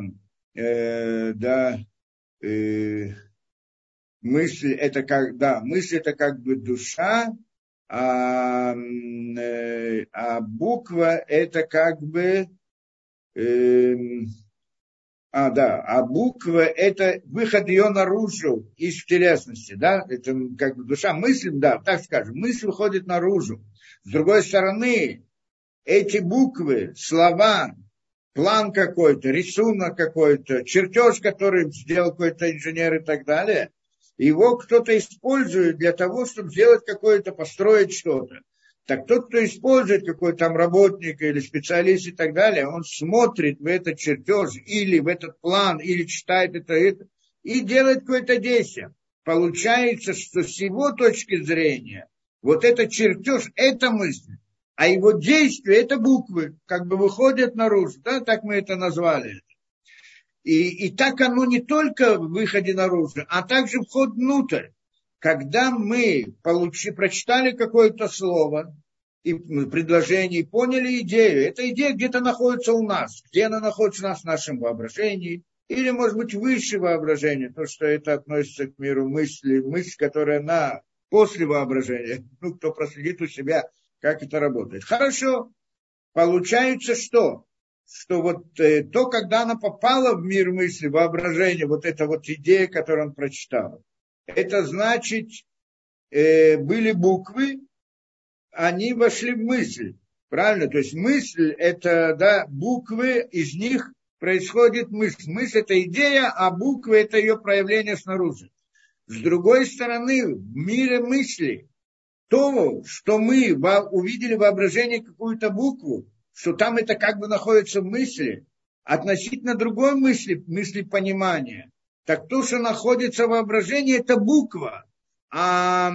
э, да, э, мысль это как, да, мысль это как бы душа, а, э, а буква это как бы, э, а, да, а буква это выход ее наружу из телесности, да, это как бы душа, мысль, да, так скажем, мысль выходит наружу. С другой стороны, эти буквы, слова, план какой-то, рисунок какой-то, чертеж, который сделал какой-то инженер и так далее, его кто-то использует для того, чтобы сделать какое-то, построить что-то. Так тот, кто использует какой-то там работник или специалист и так далее, он смотрит в этот чертеж или в этот план, или читает это, это и делает какое-то действие. Получается, что с его точки зрения вот этот чертеж – это мысль, а его действие – это буквы, как бы выходят наружу, да, так мы это назвали. И, и так оно не только в выходе наружу, а также вход внутрь. Когда мы получи, прочитали какое-то слово, и предложение, и поняли идею, эта идея где-то находится у нас, где она находится у нас в нашем воображении, или, может быть, выше воображения, то, что это относится к миру мысли, мысль, которая на после воображения, ну, кто проследит у себя, как это работает. Хорошо, получается что? Что вот э, то, когда она попала в мир мысли, воображения, вот эта вот идея, которую он прочитал, это значит, э, были буквы, они вошли в мысль, правильно? То есть мысль – это, да, буквы, из них происходит мысль. Мысль – это идея, а буквы – это ее проявление снаружи. С другой стороны, в мире мысли, то, что мы во- увидели в воображении какую-то букву, что там это как бы находится в мысли, относительно другой мысли, мысли понимания. Так то, что находится в воображении, это буква. А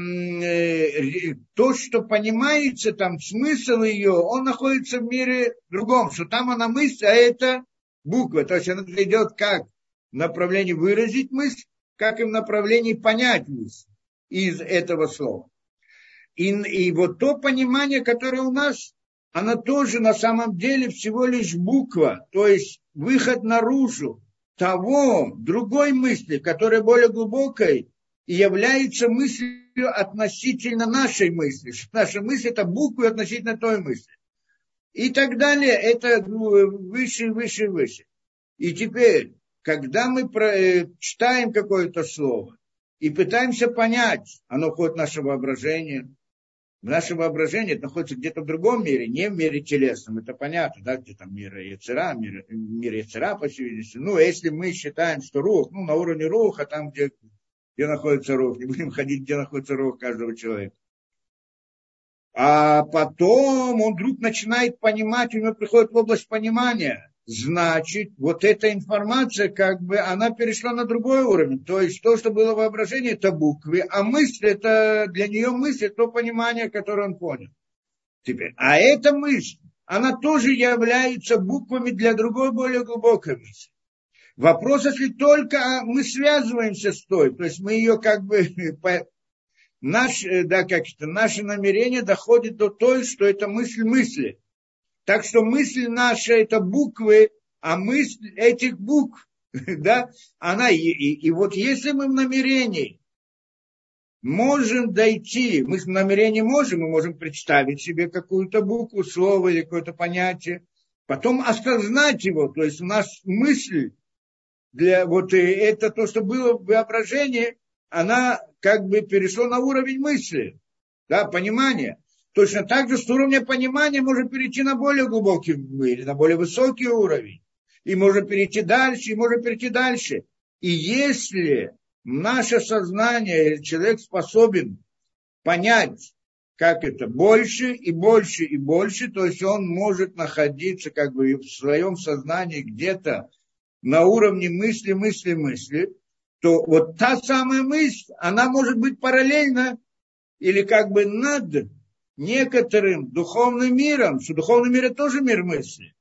то, что понимается, там смысл ее, он находится в мире другом, что там она мысль, а это буква. То есть она идет как в направлении выразить мысль, как и в направлении понять мысль из этого слова. И, и вот то понимание, которое у нас, она тоже на самом деле всего лишь буква, то есть выход наружу того, другой мысли, которая более глубокой и является мыслью относительно нашей мысли. Наша мысль – это буква относительно той мысли. И так далее, это выше, выше, выше. И теперь, когда мы читаем какое-то слово и пытаемся понять, оно входит в наше воображение, в наше воображение это находится где-то в другом мире, не в мире телесном, это понятно, да, где там мир Йецира, мир, мир Йецира, по всей видимости. Ну, если мы считаем, что рух, ну, на уровне руха, там, где, где находится рух, не будем ходить, где находится рух каждого человека. А потом он вдруг начинает понимать, у него приходит в область понимания. Значит, вот эта информация, как бы, она перешла на другой уровень. То есть, то, что было воображение, это буквы, а мысль, это для нее мысль, то понимание, которое он понял. Теперь, а эта мысль, она тоже является буквами для другой, более глубокой мысли. Вопрос, если только мы связываемся с той, то есть, мы ее, как бы, по, наш, да, как это, наше намерение доходит до той, что это мысль мысли. Так что мысль наша – это буквы, а мысль этих букв, да, она… И, и, и вот если мы в намерении можем дойти, мы в намерении можем, мы можем представить себе какую-то букву, слово или какое-то понятие, потом осознать его, то есть у нас мысль, для, вот это то, что было в воображении, она как бы перешла на уровень мысли, да, понимания. Точно так же с уровня понимания можно перейти на более глубокий или на более высокий уровень. И можно перейти дальше, и можно перейти дальше. И если наше сознание, человек способен понять, как это, больше и больше и больше, то есть он может находиться как бы в своем сознании где-то на уровне мысли, мысли, мысли, то вот та самая мысль, она может быть параллельна или как бы над некоторым духовным миром, что духовный мир – это тоже мир мысли.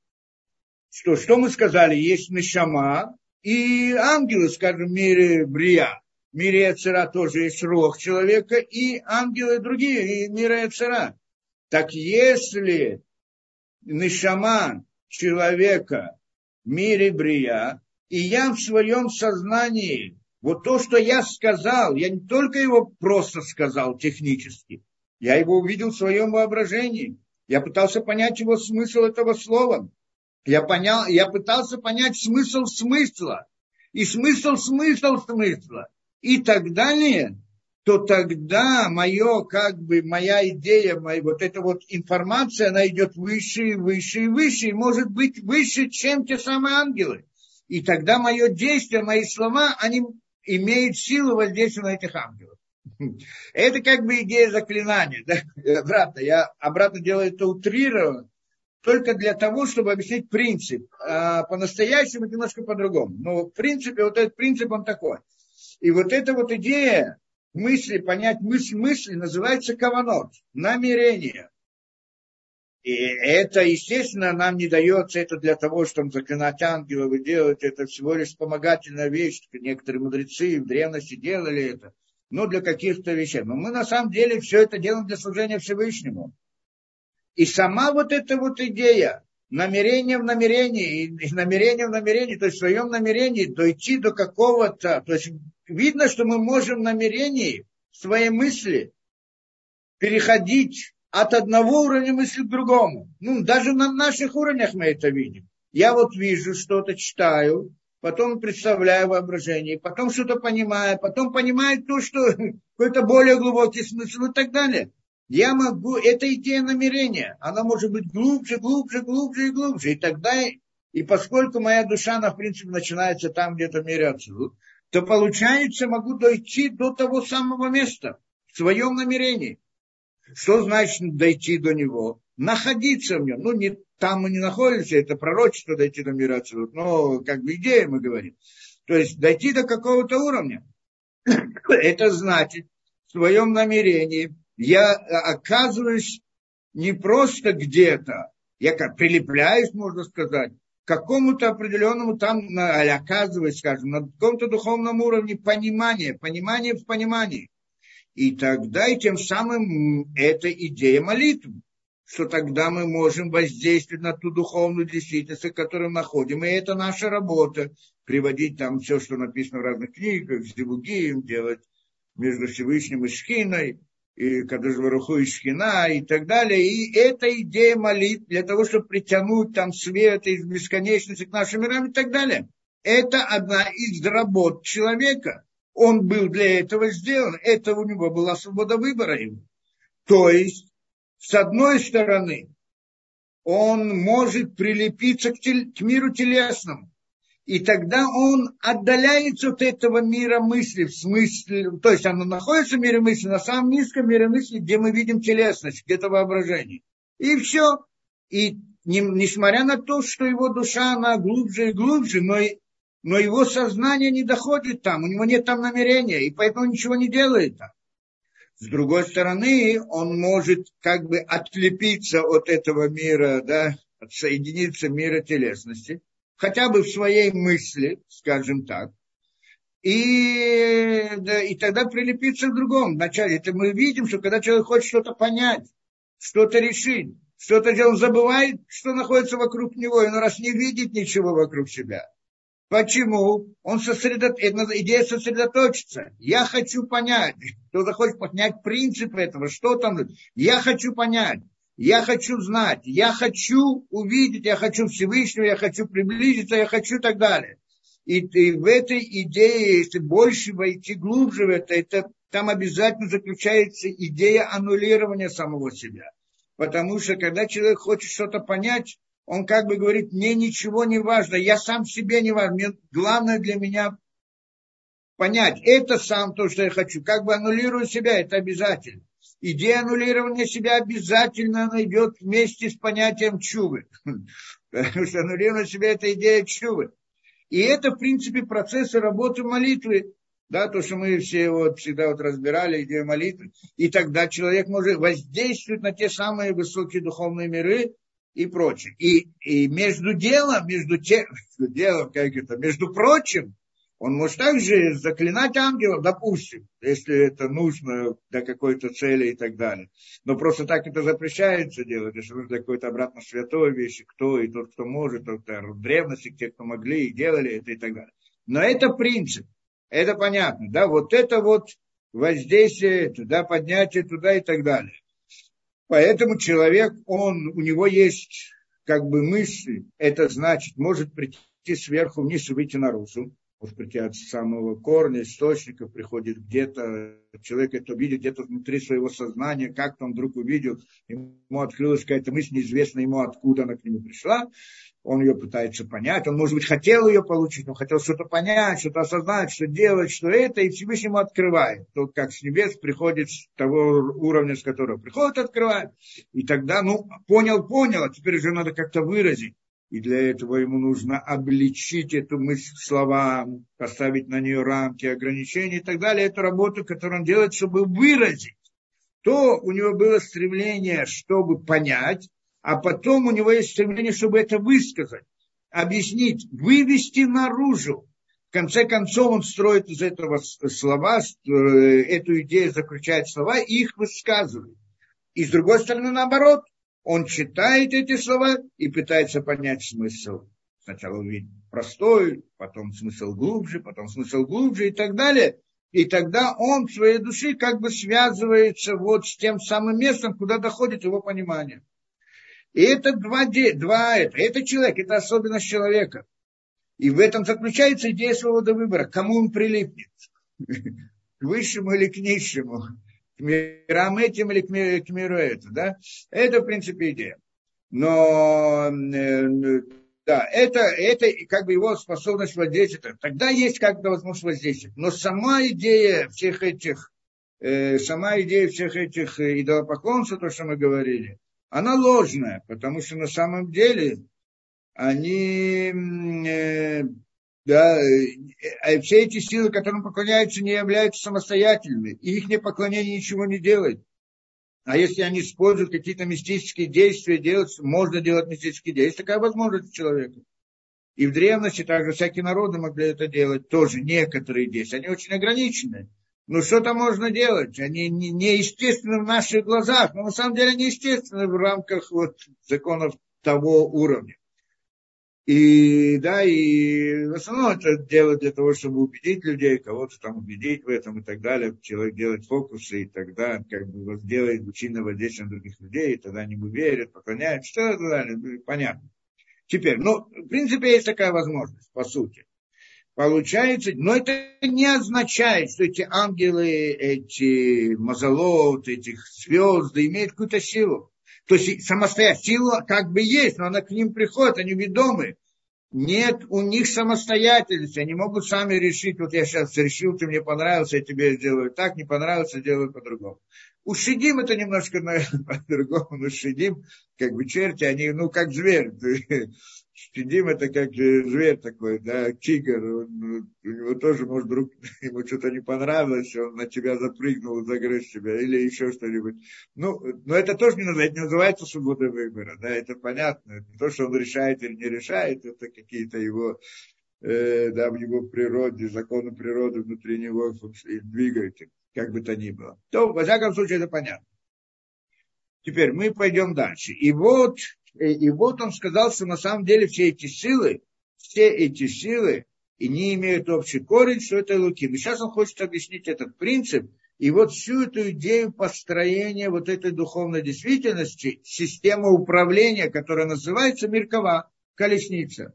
Что, что мы сказали? Есть нешама и ангелы, скажем, в мире брия. В мире Йецира тоже есть рух человека и ангелы другие, и мира Йецира. Так если нешама человека в мире брия, и я в своем сознании, вот то, что я сказал, я не только его просто сказал технически, я его увидел в своем воображении, я пытался понять его смысл этого слова, я, понял, я пытался понять смысл смысла, и смысл смысл смысла, и так далее, то тогда мое, как бы, моя идея, моя, вот эта вот информация, она идет выше и выше и выше, и может быть выше, чем те самые ангелы. И тогда мое действие, мои слова, они имеют силу воздействия на этих ангелов. Это как бы идея заклинания. Да? Обратно, я обратно делаю это утрированно, только для того, чтобы объяснить принцип. А по-настоящему немножко по-другому. Но в принципе, вот этот принцип, он такой. И вот эта вот идея мысли, понять мысль мысли, называется каванот, намерение. И это, естественно, нам не дается, это для того, чтобы заклинать ангелов и делать, это всего лишь вспомогательная вещь, некоторые мудрецы в древности делали это, ну, для каких-то вещей. Но мы на самом деле все это делаем для служения Всевышнему. И сама вот эта вот идея, намерение в намерении, и намерение в намерении, то есть в своем намерении дойти до какого-то, то есть видно, что мы можем в намерении, в своей мысли переходить от одного уровня мысли к другому. Ну, даже на наших уровнях мы это видим. Я вот вижу что-то, читаю, потом представляю воображение, потом что-то понимаю, потом понимаю то, что какой-то более глубокий смысл и так далее. Я могу... Это идея намерения. Она может быть глубже, глубже, глубже и глубже. И тогда... И поскольку моя душа, она, в принципе, начинается там, где-то в мире Ацилут, то, получается, могу дойти до того самого места в своем намерении. Что значит дойти до него? Находиться в нем. Ну, не, там мы не находимся, это пророчество дойти до мира Ацилут, но как бы идея, мы говорим. То есть дойти до какого-то уровня. Это значит, в своем намерении я оказываюсь не просто где-то, я как прилепляюсь, можно сказать, к какому-то определенному там, или оказываюсь, скажем, на каком-то духовном уровне понимания, понимания в понимании. И тогда, и тем самым, это идея молитвы, что тогда мы можем воздействовать на ту духовную действительность, в которой мы находим. И это наша работа, приводить там все, что написано в разных книгах, с Дивугием, делать между Всевышним и Шхиной, и Кадош Барух Ху и Шхина, и так далее. И это идея молитв для того, чтобы притянуть там свет из бесконечности к нашим мирам и так далее. Это одна из работ человека. Он был для этого сделан, это у него была свобода выбора его. То есть, с одной стороны, он может прилепиться к, тел- к миру телесному, и тогда он отдаляется от этого мира мысли, в смысле, то есть оно находится в мире мысли, на самом низком мире мысли, где мы видим телесность, где-то воображение. И все. И не, несмотря на то, что его душа, она глубже и глубже, но и но его сознание не доходит там, у него нет там намерения, и поэтому ничего не делает там. С другой стороны, он может как бы отлепиться от этого мира, да, отсоединиться мира телесности, хотя бы в своей мысли, скажем так, и, да, и тогда прилепиться к другому. Вначале это мы видим, что когда человек хочет что-то понять, что-то решить, что-то делать, он забывает, что находится вокруг него, и он раз не видит ничего вокруг себя. Почему? Он сосредо... Идея сосредоточиться. Я хочу понять. Кто-то хочет понять принцип этого. Что там? Я хочу понять. Я хочу знать. Я хочу увидеть. Я хочу Всевышнего. Я хочу приблизиться. Я хочу и так далее. И, и в этой идее, если больше войти глубже в это, это, там обязательно заключается идея аннулирования самого себя. Потому что, когда человек хочет что-то понять, он как бы говорит, мне ничего не важно, я сам себе не важен, мне главное для меня понять, это сам то, что я хочу, как бы аннулирую себя, это обязательно. Идея аннулирования себя обязательно идет вместе с понятием тшувы, потому что аннулирование себя это идея тшувы. И это в принципе процессы работы молитвы, Да, то, что мы все вот всегда вот разбирали, где молитвы. И тогда человек может воздействовать на те самые высокие духовные миры и прочее. И, и между делом, между тем, между делом, как это, между прочим, он может также заклинать ангелов, допустим, если это нужно для какой-то цели и так далее. Но просто так это запрещается делать, если нужно для какой-то обратно святой вещи, кто и тот, кто может, тот, кто в древности, те, кто могли и делали это и так далее. Но это принцип. Это понятно, да, вот это вот воздействие, туда поднятие, туда и так далее. Поэтому человек, он, у него есть как бы мысли, это значит, может прийти сверху вниз и выйти наружу, может прийти от самого корня, источника, приходит где-то, человек это видит где-то внутри своего сознания, как-то он вдруг увидел, ему открылась какая-то мысль, неизвестно ему, откуда она к нему пришла. Он ее пытается понять, он, может быть, хотел ее получить, он хотел что-то понять, что-то осознать, что делать, что это, и Всевышний ему открывает. Тот, как с небес, приходит с того уровня, с которого приходит, открывает. И тогда, ну, понял, понял, а теперь уже надо как-то выразить. И для этого ему нужно обличить эту мысль словам, поставить на нее рамки, ограничения и так далее. Это работа, которую он делает, чтобы выразить. То у него было стремление, чтобы понять, а потом у него есть стремление, чтобы это высказать, объяснить, вывести наружу. В конце концов, он строит из этого слова, эту идею заключает слова и их высказывает. И с другой стороны, наоборот, он читает эти слова и пытается понять смысл. Сначала увидеть простой, потом смысл глубже, потом смысл глубже и так далее. И тогда он в своей душе как бы связывается вот с тем самым местом, куда доходит его понимание. И это два, два это, это человек, это особенность человека. И в этом заключается идея свободы выбора. Кому он прилипнет? К высшему или к низшему? К мирам этим или к миру этому, да? Это, в принципе, идея. Но, да, это, это как бы его способность воздействовать. Тогда есть как-то возможность воздействовать. Но сама идея всех этих, сама идея всех этих идолопоклонств, то, что мы говорили, она ложная, потому что на самом деле они, э, да, э, все эти силы, которым поклоняются, не являются самостоятельными, и их непоклонение ничего не делает. А если они используют какие-то мистические действия, делать, можно делать мистические действия, такая возможность у человека. И в древности также всякие народы могли это делать, тоже некоторые действия, они очень ограничены. Ну, что-то можно делать, они неестественны в наших глазах, но на самом деле они естественны в рамках вот законов того уровня. И, да, и в основном это делают для того, чтобы убедить людей, кого-то там убедить в этом и так далее. Человек делает фокусы, и тогда как бы делает учебное воздействие на других людей, и тогда они ему верят, поклоняются, что это далее, понятно. Теперь, ну, в принципе, есть такая возможность, по сути. Получается, но это не означает, что эти ангелы, эти мазалот, эти звезды имеют какую-то силу. То есть самостоятельная сила как бы есть, но она к ним приходит, они ведомы. Нет у них самостоятельности, они могут сами решить, вот я сейчас решил, ты мне понравился, я тебе сделаю так, не понравился, делаю по-другому. У Шидим это немножко, наверное, по-другому, но Шидим, как бы черти, они, ну, как зверь. Шидим это как зверь такой, да, тигр, он, у него тоже, может, вдруг ему что-то не понравилось, он на тебя запрыгнул, загрыз тебя, или еще что-нибудь. Ну, но это тоже не называется, это не называется свободой выбора, да, это понятно. То, что он решает или не решает, это какие-то его, э, да, в его природе, законы природы внутри него двигают, как бы то ни было. То, во всяком случае, это понятно. Теперь мы пойдем дальше. И вот... И вот он сказал, что на самом деле все эти силы, все эти силы и не имеют общий корень, что это Элоким. И сейчас он хочет объяснить этот принцип. И вот всю эту идею построения вот этой духовной действительности, система управления, которая называется Меркава, колесница.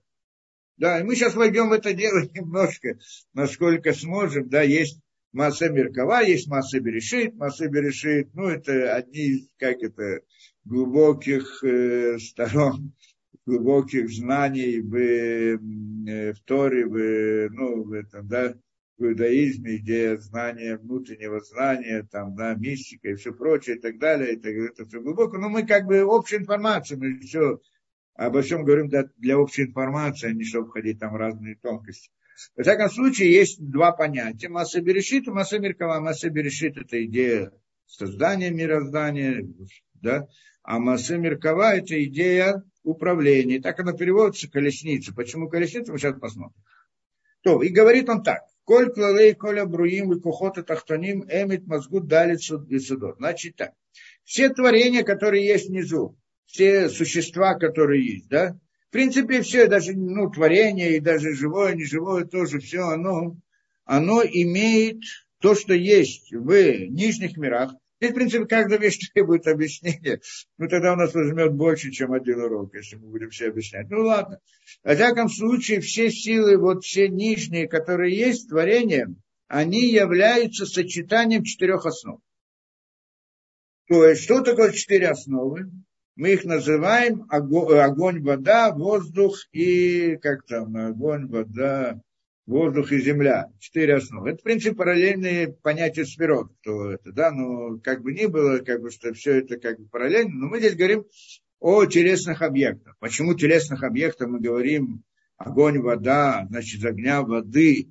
Да, и мы сейчас войдем в это дело немножко, насколько сможем. Да, есть Маасе Меркава, есть Маасе Берешит, Маасе Берешит, ну это одни, как это... глубоких э, сторон, глубоких знаний в, э, в Торе, в, ну, в, этом, да, в иудаизме, идея знания, внутреннего знания, там, да, мистика и все прочее, и так далее, и так, это все глубоко. Но мы как бы общую информацию, мы все Обо всем говорим для, для общей информации, а не чтобы входить там в разные тонкости. В таком случае есть два понятия. Маасе Берешит и Маасе Меркава. Маасе Берешит – это идея создания, мироздания, да? А Маасе Меркава – это идея управления. И так оно переводится колесница. Почему колесница? Мы сейчас посмотрим. То, и говорит он так. Коль клалей, коля бруим, и кухота тахтоним, эмит мозгу далит и судот. Значит так. Все творения, которые есть внизу, все существа, которые есть, да, в принципе, все, даже, ну, творение, и даже живое, неживое, тоже все оно, оно имеет то, что есть в нижних мирах. Здесь, в принципе, каждая вещь требует объяснения. Ну, тогда у нас возьмет больше, чем один урок, если мы будем все объяснять. Ну, ладно. В всяком случае, все силы, вот все нижние, которые есть творением, они являются сочетанием четырех основ. То есть, что такое четыре основы? Мы их называем огонь, вода, воздух и, как там, огонь, вода, воздух и земля. Четыре основы. Это, в принципе, параллельные понятия сферот, кто это, да, но как бы ни было, как бы, что все это как бы параллельно, но мы здесь говорим о телесных объектах. Почему телесных объектов мы говорим огонь, вода, значит, из огня, воды,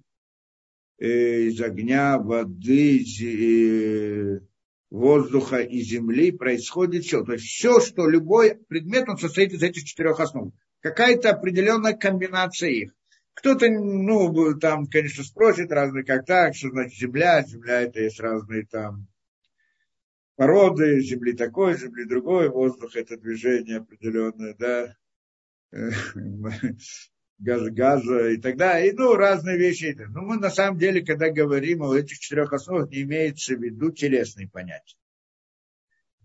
из огня, воды, из... воздуха и земли происходит все. То есть все, что любой предмет, он состоит из этих четырех основ. Какая-то определенная комбинация их. Кто-то, ну, там, конечно, спросит разные, как так, что значит земля, земля, это есть разные там породы, земли такой, земли другой, воздух это движение определенное, да, газа, газа и так далее, и, ну, разные вещи. Но мы на самом деле, когда говорим о этих четырех основах, не имеется в виду телесные понятия.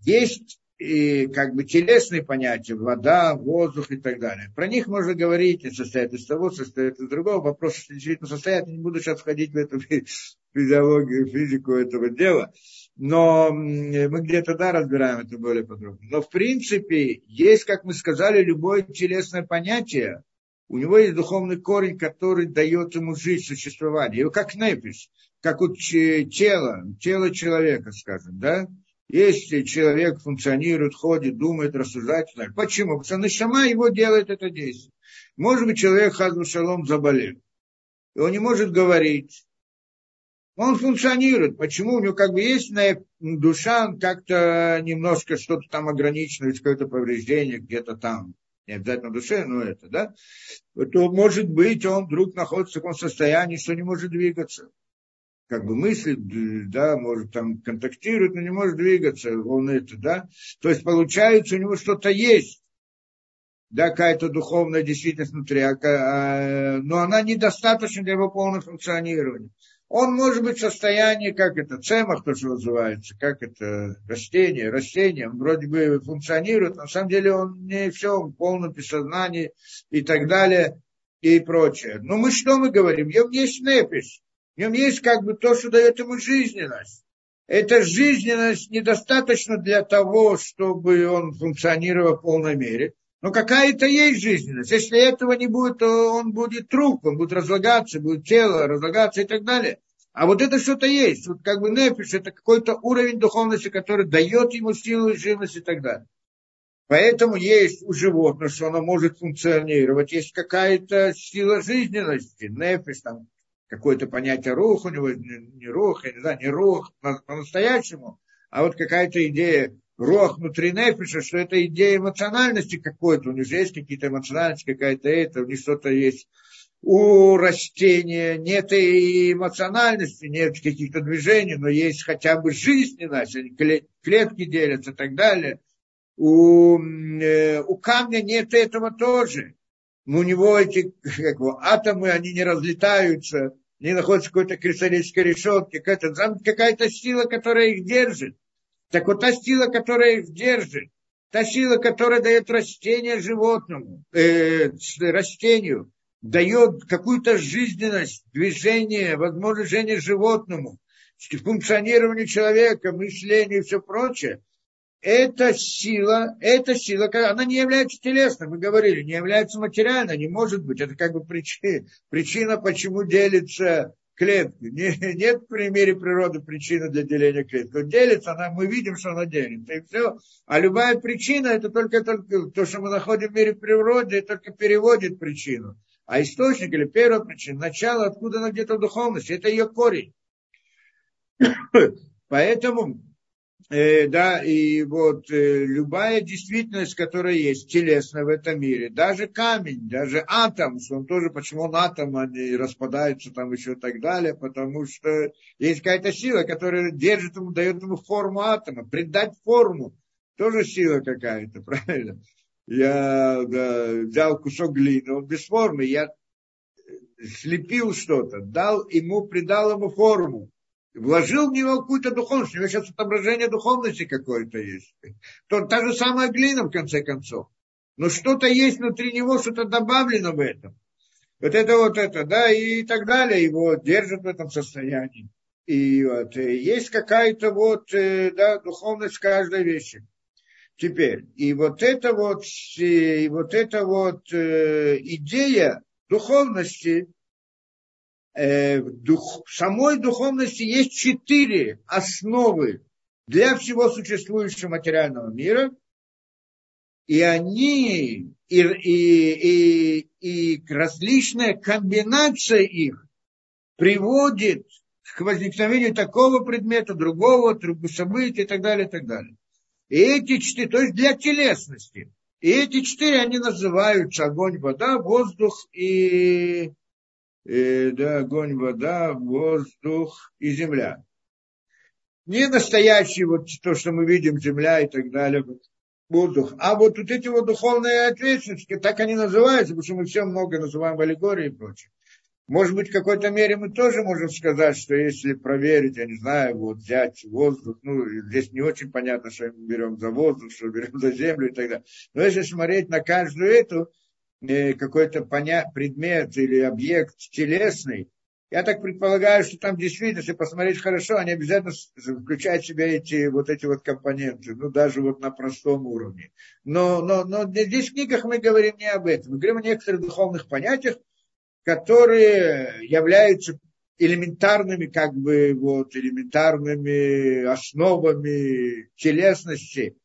Есть и, как бы, телесные понятия, вода, воздух и так далее. Про них можно говорить, не состоят из того, состоят из другого. Вопрос действительно состоят, не буду сейчас входить в эту физиологию, физику этого дела. Но мы где-то, да, разбираем это более подробно. Но, в принципе, есть, как мы сказали, любое телесное понятие, у него есть духовный корень, который дает ему жизнь, существование. Его как нефеш, как у тела, тело человека, скажем, да? Если человек функционирует, ходит, думает, рассуждает, почему? Потому что нешама его делает это действие. Может быть, человек хас вешалом заболел, и он не может говорить. Он функционирует. Почему? У него как бы есть душа, как-то немножко что-то там ограничено, есть какое-то повреждение где-то там. Не обязательно душе, но это, да, то, может быть, он вдруг находится в таком состоянии, что не может двигаться. Как бы мыслит, да, может там контактирует, но не может двигаться, он это, да. То есть, получается, у него что-то есть, да, какая-то духовная действительность внутри, но она недостаточна для его полного функционирования. Он может быть в состоянии, как это, цемах, то, что называется, как это, растение, растение, он вроде бы функционирует, на самом деле он не все, он в полном бессознании и так далее, и прочее. Но мы что мы говорим? В нем есть нефеш, в нем есть как бы то, что дает ему жизненность. Эта жизненность недостаточна для того, чтобы он функционировал в полной мере. Но какая-то есть жизненность. Если этого не будет, то он будет труп, он будет разлагаться, будет тело разлагаться и так далее. А вот это что-то есть. Вот как бы нефеш, это какой-то уровень духовности, который дает ему силу и живность и так далее. Поэтому есть у животных, что оно может функционировать. Есть какая-то сила жизненности. Нефеш, там какое-то понятие рух у него, не рух, я не знаю, не рух по-настоящему, а вот какая-то идея. Руах внутри нефеша, что это идея эмоциональности какой-то, у них же есть какие-то эмоциональности, какая-то это, у них что-то есть. У растения нет и эмоциональности, нет каких-то движений, но есть хотя бы жизненность, они клетки делятся и так далее. У, э, у камня нет этого тоже. У него эти как его, атомы, они не разлетаются, они находятся в какой-то кристаллической решетке, какая-то, какая-то сила, которая их держит. Так вот, та сила, которая их держит, та сила, которая дает растение животному, э, растению, дает какую-то жизненность, движение, возможность жизни животному, функционированию человека, мышлению и все прочее, эта сила, эта сила, она не является телесной, мы говорили, не является материальной, не может быть. Это как бы причина, причина почему делится... клетки. Нет в примере природы причины для деления клетки. Вот делится она, мы видим, что она делится, и все. А любая причина, это только, только то, что мы находим в мире природы, и только переводит причину. А источник или первая причина, начало, откуда она где-то в духовности, это ее корень. Поэтому, э, да, и вот э, любая действительность, которая есть телесная в этом мире, даже камень, даже атом, он тоже, почему он атом, они распадаются там еще и так далее, потому что есть какая-то сила, которая держит ему, дает ему форму атома, придать форму, тоже сила какая-то, правильно? Я да, взял кусок глины, он без формы, я слепил что-то, дал ему, придал ему форму. Вложил в него какую-то духовность. У него сейчас отображение духовности какое-то есть. То, та же самая глина, в конце концов. Но что-то есть внутри него, что-то добавлено в этом. Вот это вот это, да, и так далее. Его держат в этом состоянии. И вот и есть какая-то вот, да, духовность каждой вещи. Теперь, и вот это вот, и вот эта вот идея духовности, В, дух, в самой духовности есть четыре основы для всего существующего материального мира, и они, и, и, и, и различная комбинация их приводит к возникновению такого предмета, другого, другого события и так далее, и так далее. И эти четыре, то есть для телесности, и эти четыре, они называются огонь, вода, воздух и... И, да, огонь, вода, воздух и земля. Не настоящий вот то, что мы видим, земля и так далее, воздух. А вот, вот эти вот духовные ответственности, так они называются, потому что мы все много называем аллегорией и прочее. Может быть, в какой-то мере мы тоже можем сказать, что если проверить, я не знаю, вот взять воздух, ну, здесь не очень понятно, что мы берем за воздух, что берем за землю и так далее. Но если смотреть на каждую эту, какой-то предмет или объект телесный, я так предполагаю, что там действительно, если посмотреть хорошо, они обязательно включают в себя эти вот эти вот компоненты, ну, даже вот на простом уровне. Но, но, но здесь в книгах мы говорим не об этом, мы говорим о некоторых духовных понятиях, которые являются элементарными, как бы, вот, элементарными основами телесности,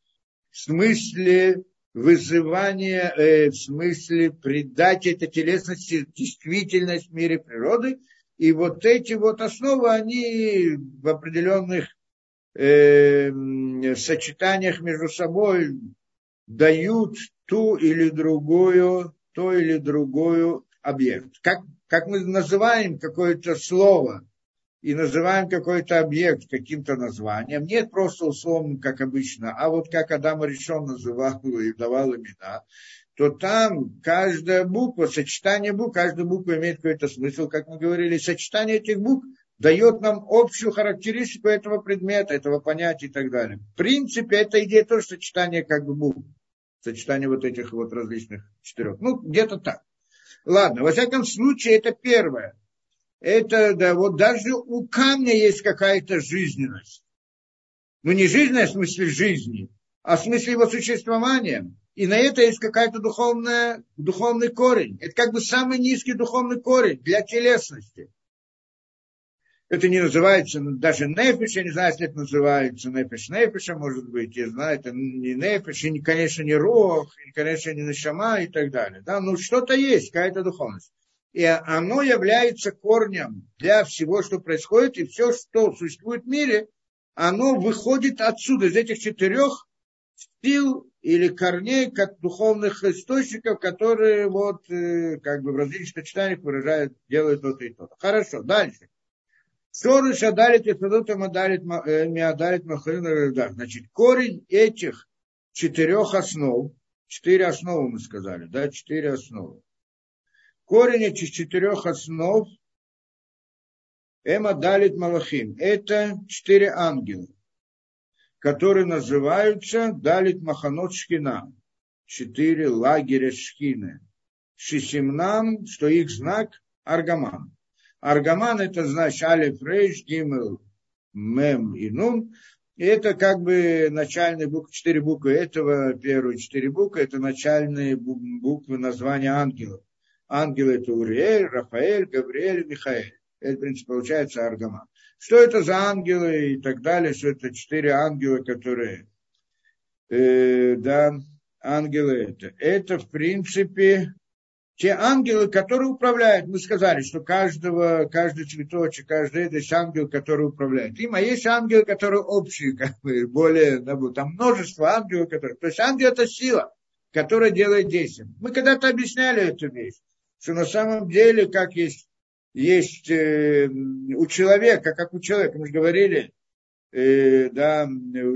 в смысле вызывание, э, в смысле придать этой телесности действительность в мире природы. И вот эти вот основы, они в определенных э, сочетаниях между собой дают ту или другую, то или другую объект. Как, как мы называем какое-то слово и называем какой-то объект каким-то названием, нет просто условно, как обычно, а вот как Адам Ришон называл и давал имена, то там каждая буква, сочетание букв, каждая буква имеет какой-то смысл, как мы говорили, и сочетание этих букв дает нам общую характеристику этого предмета, этого понятия и так далее. В принципе, это идея тоже сочетания как бы букв, сочетание вот этих вот различных четырех. Ну, где-то так. Ладно, во всяком случае, это первое. Это, да, вот даже у камня есть какая-то жизненность. Ну, не жизненность в смысле жизни, а в смысле его существования. И на это есть какая-то духовная, духовный корень. Это как бы самый низкий духовный корень для телесности. Это не называется даже нефеш, я не знаю, если это называется нефеш нефеша, может быть, я знаю, это не нефеш, и, конечно, не руах, и, конечно, не нешама и так далее. Да, ну, что-то есть, какая-то духовность. И оно является корнем для всего, что происходит, и все, что существует в мире, оно выходит отсюда, из этих четырех сил или корней, как духовных источников, которые вот как бы в различных сочетаниях выражают, делают то-то и то-то. Хорошо, дальше. Шорыш адалит и садутам адалит миадалит махалин. Значит, корень этих четырех основ, четыре основы мы сказали, да, четыре основы. Корень этих четырех основ Эма Далит Малахим. Это четыре ангела, которые называются Далит Маханот Шхина. Четыре лагеря Шхины. Шисимнам, что их знак Аргаман. Аргаман это значит Алеф Рейш, Гимел, Мем и Нун. И это как бы начальные буквы, четыре буквы этого, первые четыре буквы, это начальные буквы названия ангелов. Ангелы – это Уриэль, Рафаэль, Гавриэль, Михаэль. Это, в принципе, получается Аргаман. Что это за ангелы и так далее? Что это четыре ангела, которые... Э, да, ангелы это. Это, в принципе, те ангелы, которые управляют. Мы сказали, что каждого, каждый цветочек, каждый это есть ангел, который управляет. Им, а есть ангелы, которые общие, как бы, более, там множество ангелов, которые... То есть ангел – это сила, которая делает действие. Мы когда-то объясняли эту вещь, что на самом деле, как есть, есть э, у человека, как у человека, мы же говорили, э, да,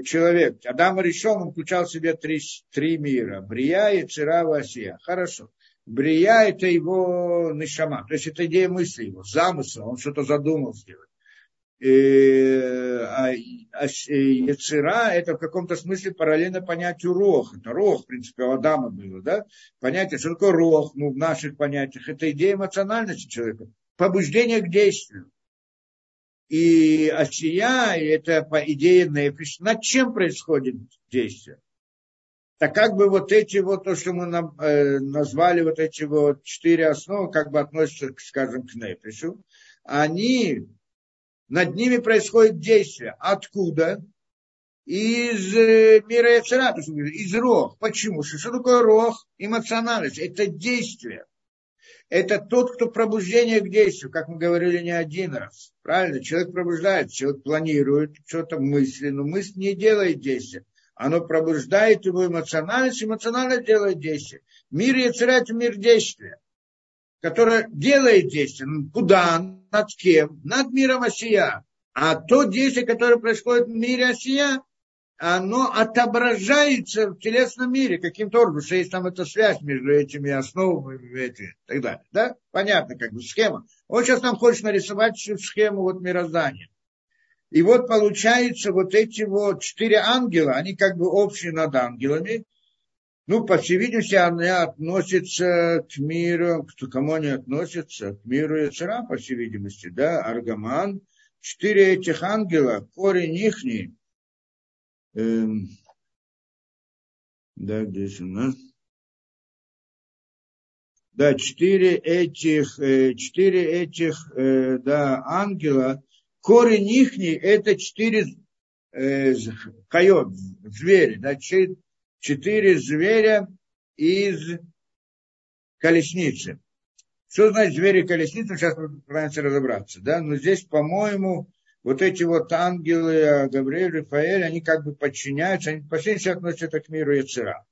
человек, Адам Ришон, он включал в себя три, три мира, Брия, Йецира, Асия. Хорошо. Брия – это его нешама, то есть это идея мысли его, замысел, он что-то задумал сделать. А Йецира – это в каком-то смысле параллельно понятию Руах. Это Руах, в принципе, у Адама было, да? Понятие, что такое Руах, ну, в наших понятиях, это идея эмоциональности человека, побуждение к действию. И Асия – это по идее Нефеш, над чем происходит действие. Так как бы вот эти вот, то, что мы нам, э, назвали вот эти вот четыре основы, как бы относятся, скажем, к Нефешу, они, над ними происходит действие. Откуда? Из э, мира Йецира, из Рох. Почему? Что, что такое Рох? Эмоциональность. Это действие. Это тот, кто пробуждение к действию, как мы говорили не один раз. Правильно? Человек пробуждается, человек планирует, что-то мысли, но мысль не делает действия. Оно пробуждает его эмоциональность, эмоционально делает действие. Мир Йецира – это мир действия, которое делает действие. Куда? Над кем? Над миром Асия. А то действие, которое происходит в мире Асия, оно отображается в телесном мире каким-то образом, что есть там эта связь между этими основами этими, и так далее. Да? Понятно, как бы схема. Он сейчас нам хочет нарисовать схему вот мироздания. И вот получается, вот эти вот четыре ангела, они как бы общие над ангелами. Ну, по всей видимости, они относятся к миру, к кому они относятся? К миру Йецира, по всей видимости, да, Аргаман. Четыре этих ангела, корень ихний. Эм, да, здесь у нас. Да, четыре этих, э, четыре этих, э, да, ангела. Корень ихний – это четыре э, хайот, звери, да, четыре зверя из колесницы. Что значит звери колесницы? Сейчас мы пытаемся разобраться, да, но здесь, по-моему, вот эти вот ангелы, Гавриэль, Рафаэль, они как бы подчиняются, они по сей день относятся к миру Йецира.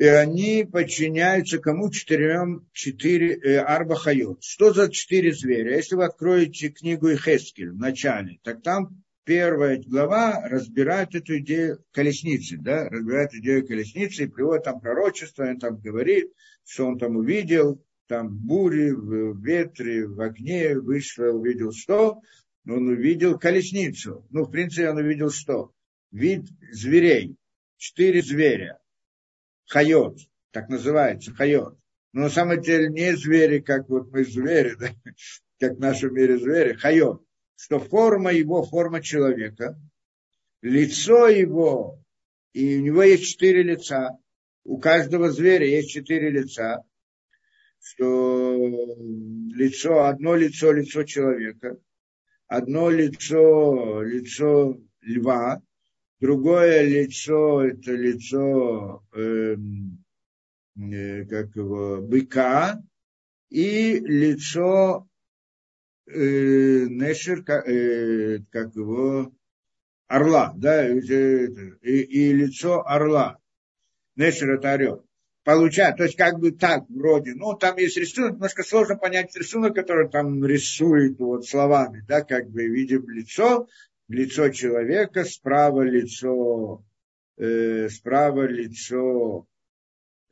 И они подчиняются кому? Четырем, четыре, э, Арба Хайот. Что за четыре зверя? Если вы откроете книгу Ихескель в начале, так там первая глава разбирает эту идею колесницы, да, разбирает идею колесницы и приводит там пророчество, он там говорит, что он там увидел, там бури, в ветре, в огне, вышло, увидел что? Он увидел колесницу. Ну, в принципе, он увидел что? Вид зверей. Четыре зверя. Хайот, так называется, хайот. Но на самом деле не звери, как вот мы звери, да? Как в нашем мире звери, хайот. Что форма его, форма человека, лицо его, и у него есть четыре лица. У каждого зверя есть четыре лица. Что лицо, одно лицо, лицо человека, одно лицо, лицо льва, другое лицо, это лицо, э, э, как его, быка, и лицо, э, нешер, э, как его, орла, да, и, и лицо орла. Нешер – это орел. Получается, то есть как бы так вроде, ну, там есть рисунок, немножко сложно понять рисунок, который там рисует вот словами, да, как бы видим лицо, лицо человека, справа лицо, э, справа лицо,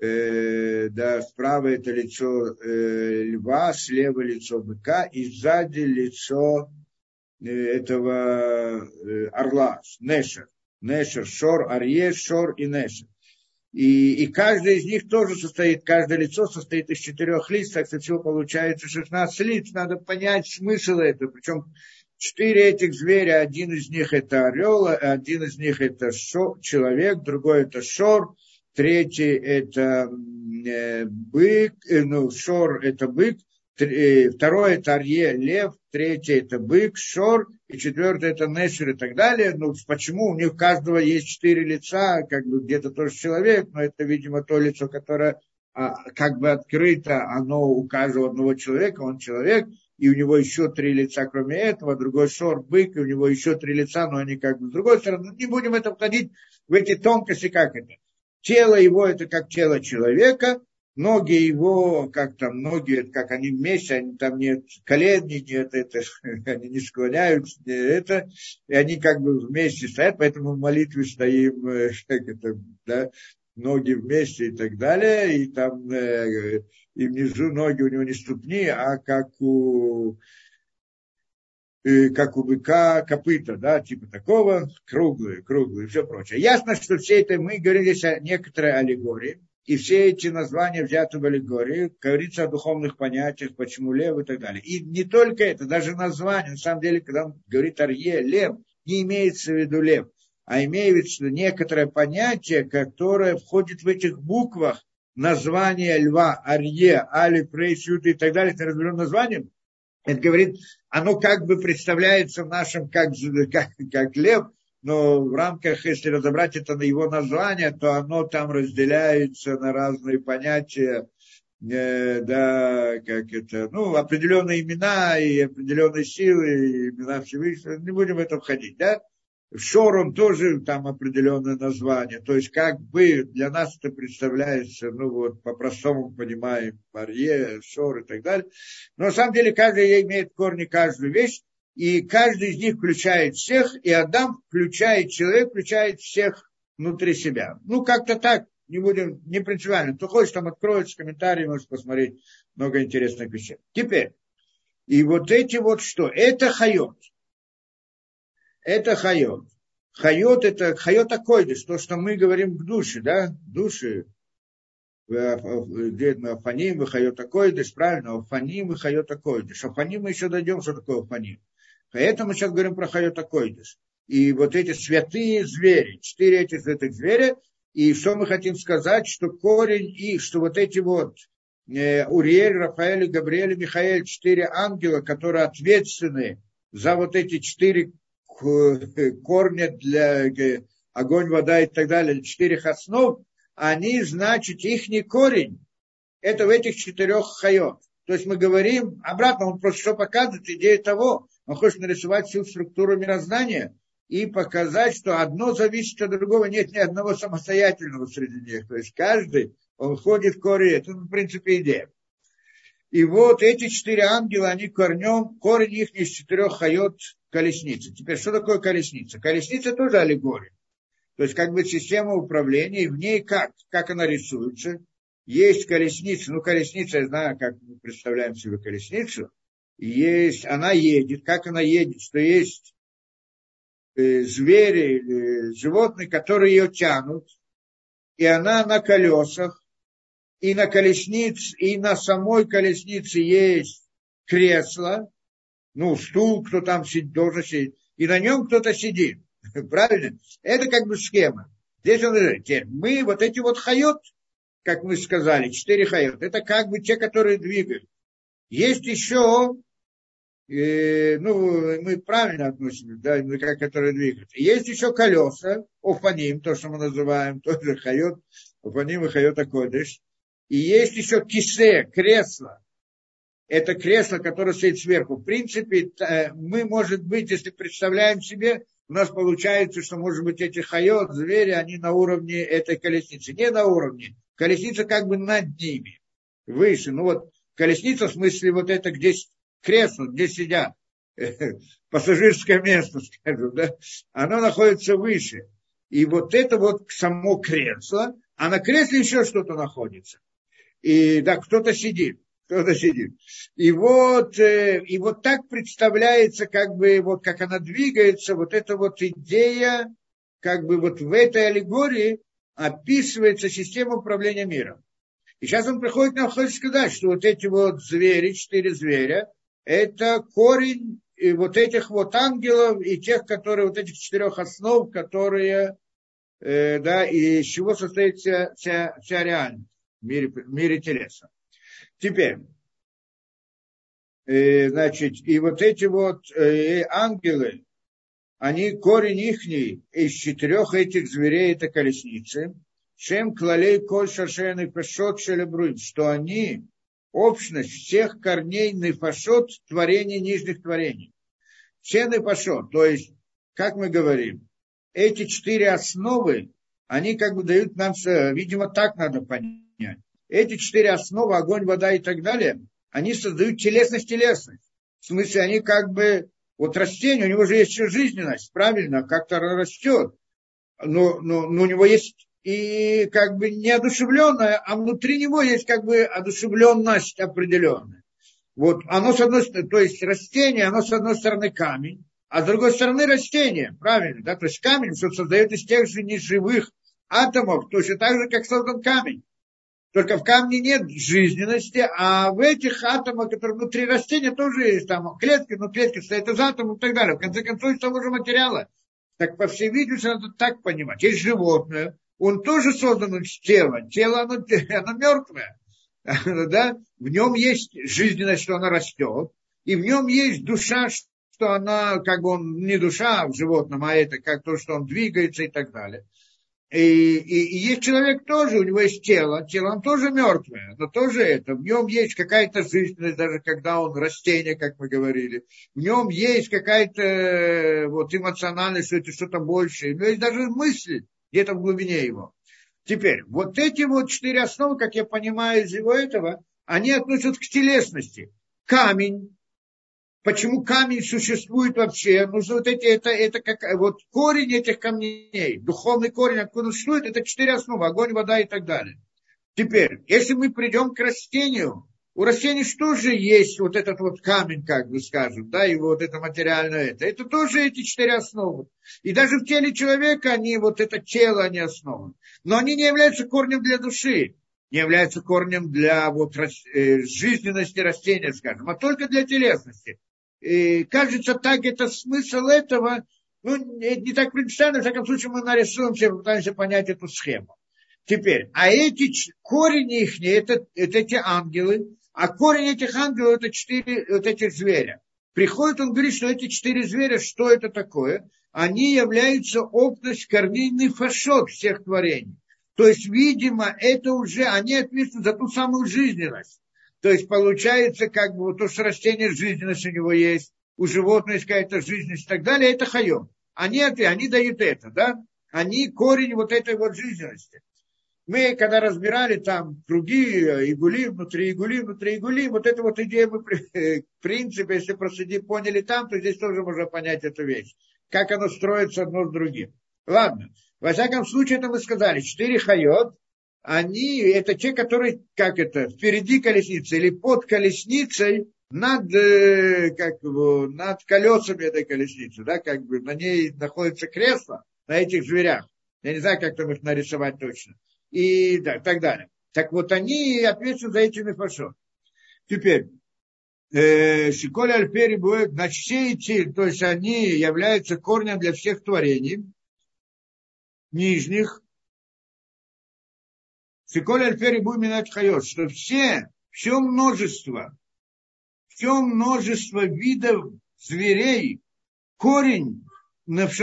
э, да, справа это лицо э, льва, слева лицо быка и сзади лицо э, этого э, орла, нешер, нешер, шор, арье, шор и нешер. И, и каждое из них тоже состоит, каждое лицо состоит из четырех лиц, так что всего получается шестнадцать лиц, надо понять смысл этого, причем четыре этих зверя, один из них это орел, один из них это шо, человек, другой это шор, третий это э, бык, э, ну шор это бык, Второе – это арье, лев. Третье – это бык, шор. И четвертое – это нешер и так далее. Ну, почему? У них у каждого есть четыре лица, как бы где-то тоже человек, но это, видимо, то лицо, которое как бы открыто, оно у каждого одного человека, он человек, и у него еще три лица, кроме этого, другой шор, бык, и у него еще три лица, но они как бы с другой стороны. Не будем это входить в эти тонкости, как это. Тело его – это как тело человека, ноги его, как там, ноги, как они вместе, они там нет колени, нет, это, они не склоняются, нет, это, и они как бы вместе стоят, поэтому в молитве стоим, как это, да, ноги вместе и так далее, и там, э, и внизу ноги у него не ступни, а как у, э, как у быка копыта, да, типа такого, круглые, круглые, и все прочее. Ясно, что все это, мы говорили о некоторой аллегории, и все эти названия взяты в аллегории, говорится о духовных понятиях, почему лев и так далее. И не только это, даже название, на самом деле, когда он говорит арье, лев, не имеется в виду лев, а имеется некоторое понятие, которое входит в этих буквах, название льва, арье, алиф, рейс, юд и так далее, это разберем названием. Это говорит, оно как бы представляется нашим как, как, как лев, но в рамках, если разобрать это на его название, то оно там разделяется на разные понятия, э, да, как это, ну, определенные имена и определенные силы, и имена Всевышнего, не будем в это входить, да? В шором тоже там определенное название. То есть как бы для нас это представляется, ну вот по-простому понимаем, арье, шор и так далее. Но на самом деле каждый имеет корни, каждую вещь. И каждый из них включает всех. И Адам включает, человек включает всех внутри себя. Ну как-то так, не будем, не принципиально. Кто хочет, там откроется, комментарии, может посмотреть много интересных вещей. Теперь, и вот эти вот что? Это хайот. Это хайот. Хайот это хайот ха-Кодеш, то, что мы говорим в душе, да, в душе, где мы офаним и хайот ха-Кодеш, правильно, офаним и хайот ха-Кодеш. Офаним мы еще дойдем, что такое офаним. Поэтому мы сейчас говорим про хайот ха-Кодеш. И вот эти святые звери, четыре эти святых зверя, и что мы хотим сказать, что корень их, что вот эти вот э, Уриэль, Рафаэль, Гавриэль и Михаэль, четыре ангела, которые ответственны за вот эти четыре корня для огонь, вода и так далее, четырех основ, они, значит, ихний корень, это в этих четырех хайот. То есть мы говорим обратно, он просто что показывает, идея того, он хочет нарисовать всю структуру мироздания и показать, что одно зависит от другого, нет ни одного самостоятельного среди них. То есть каждый, он входит в корень, это, в принципе, идея. И вот эти четыре ангела, они корнем, корень их из четырех хайот колесницы. Теперь, что такое колесница? Колесница тоже аллегория. То есть, как бы система управления, и в ней как? Как она рисуется? Есть колесница, ну, колесница, я знаю, как мы представляем себе колесницу. Есть, она едет, как она едет, что есть э, звери или э, животные, которые ее тянут, и она на колесах. И на колеснице, и на самой колеснице есть кресло, ну, стул, кто там сидит, должен сидеть, и на нем кто-то сидит, правильно? Это как бы схема. Здесь он говорит, мы вот эти вот хайот, как мы сказали, четыре хайот, это как бы те, которые двигают. Есть еще, э, ну, мы правильно относимся, да, которые двигаются. Есть еще колеса, офаним, то, что мы называем, тоже хайот, офаним и хайот ха-Кодеш. И есть еще кисе, кресло. Это кресло, которое стоит сверху. В принципе, мы, может быть, если представляем себе, у нас получается, что, может быть, эти хайот, звери, они на уровне этой колесницы. Не на уровне. Колесница как бы над ними. Выше. Ну вот, колесница, в смысле, вот это, где кресло, где сидят. Пассажирское место, скажем, да. Оно находится выше. И вот это вот само кресло, а на кресле еще что-то находится. И да, кто-то сидит, кто-то сидит. И вот, и вот так представляется, как бы, вот как она двигается, вот эта вот идея, как бы вот в этой аллегории описывается система управления миром. И сейчас он приходит, нам хочет сказать, что вот эти вот звери, четыре зверя, это корень вот этих вот ангелов и тех, которые, вот этих четырех основ, которые... Э, да, и из чего состоит вся, вся, вся реальность в мире, в мире телеса. Теперь, И, значит, и вот эти вот ангелы, они, корень ихний из четырех этих зверей, это колесницы, чем клалей коль шашен и пешот шелебруин, что они общность всех корней нефашот творений нижних творений. Все нефашот, то есть, как мы говорим, эти четыре основы, они как бы дают нам, видимо, так надо понять. Эти четыре основы, огонь, вода и так далее, они создают телесность-телесность. В смысле, они как бы, вот растение, у него же есть еще жизненность, правильно, как-то растет. Но, но, но у него есть и как бы неодушевленное, а внутри него есть как бы одушевленность определенная. Вот оно с одной стороны, то есть растение, оно с одной стороны камень, а с другой стороны растение, правильно, да, то есть камень все создает из тех же неживых атомов, точно так же, как создан камень. Только в камне нет жизненности, а в этих атомах, которые внутри растения, тоже есть там клетки, но клетки состоят из атомов и так далее. В конце концов, из того же материала. Так, по всей видимости, надо так понимать. Есть животное, он тоже создан из тела. Тело, оно, оно мертвое. Да? В нем есть жизненность, что она растет. И в нем есть душа, что она, как бы он, не душа в животном, а это как то, что он двигается и так далее. И, и, и есть человек тоже, у него есть тело, тело, он тоже мертвое, но тоже это, в нем есть какая-то жизненность, даже когда он растение, как мы говорили, в нем есть какая-то вот эмоциональность, что это что-то большее, но есть даже мысли где-то в глубине его. Теперь, вот эти вот четыре основы, как я понимаю из его этого, они относятся к телесности. Камень. Почему камень существует вообще? Нужно вот эти, это, это как, вот корень этих камней, духовный корень, откуда он существует, это четыре основы, огонь, вода и так далее. Теперь, если мы придем к растению, у растений тоже есть вот этот вот камень, как бы скажем, да, и вот это материальное, это, это тоже эти четыре основы. И даже в теле человека они, вот это тело, они основаны. Но они не являются корнем для души, не являются корнем для вот жизненности растения, скажем, а только для телесности. И кажется, так это смысл этого, ну, не так принципиально, в таком случае мы нарисуем все, пытаемся понять эту схему. Теперь, а эти корни их, это, это эти ангелы, а корень этих ангелов, это четыре вот этих зверя. Приходит, он говорит, что эти четыре зверя, что это такое? Они являются общность корней нефашот всех творений. То есть, видимо, это уже, они ответственны за ту самую жизненность. То есть, получается, как бы, вот то, что растение, жизненность у него есть, у животных есть какая-то жизненность и так далее, это хайом. Они, они дают это, да? Они корень вот этой вот жизненности. Мы, когда разбирали там круги, игули, внутри игули, внутри игули, вот эту вот идею мы, в принципе, если просиди, поняли там, то здесь тоже можно понять эту вещь. Как оно строится одно с другим. Ладно. Во всяком случае, это мы сказали. Четыре хайот. Они, это те, которые, как это, впереди колесницы или под колесницей, над, как, над колесами этой колесницы, да, как бы на ней находится кресло, на этих зверях. Я не знаю, как там их нарисовать точно. И да, так далее. Так вот, они ответственны за эти нефашот. Теперь, Шиколь Альпери будет, значит, все эти, то есть они являются корнем для всех творений, нижних, что все, все множество, все множество видов зверей, корень,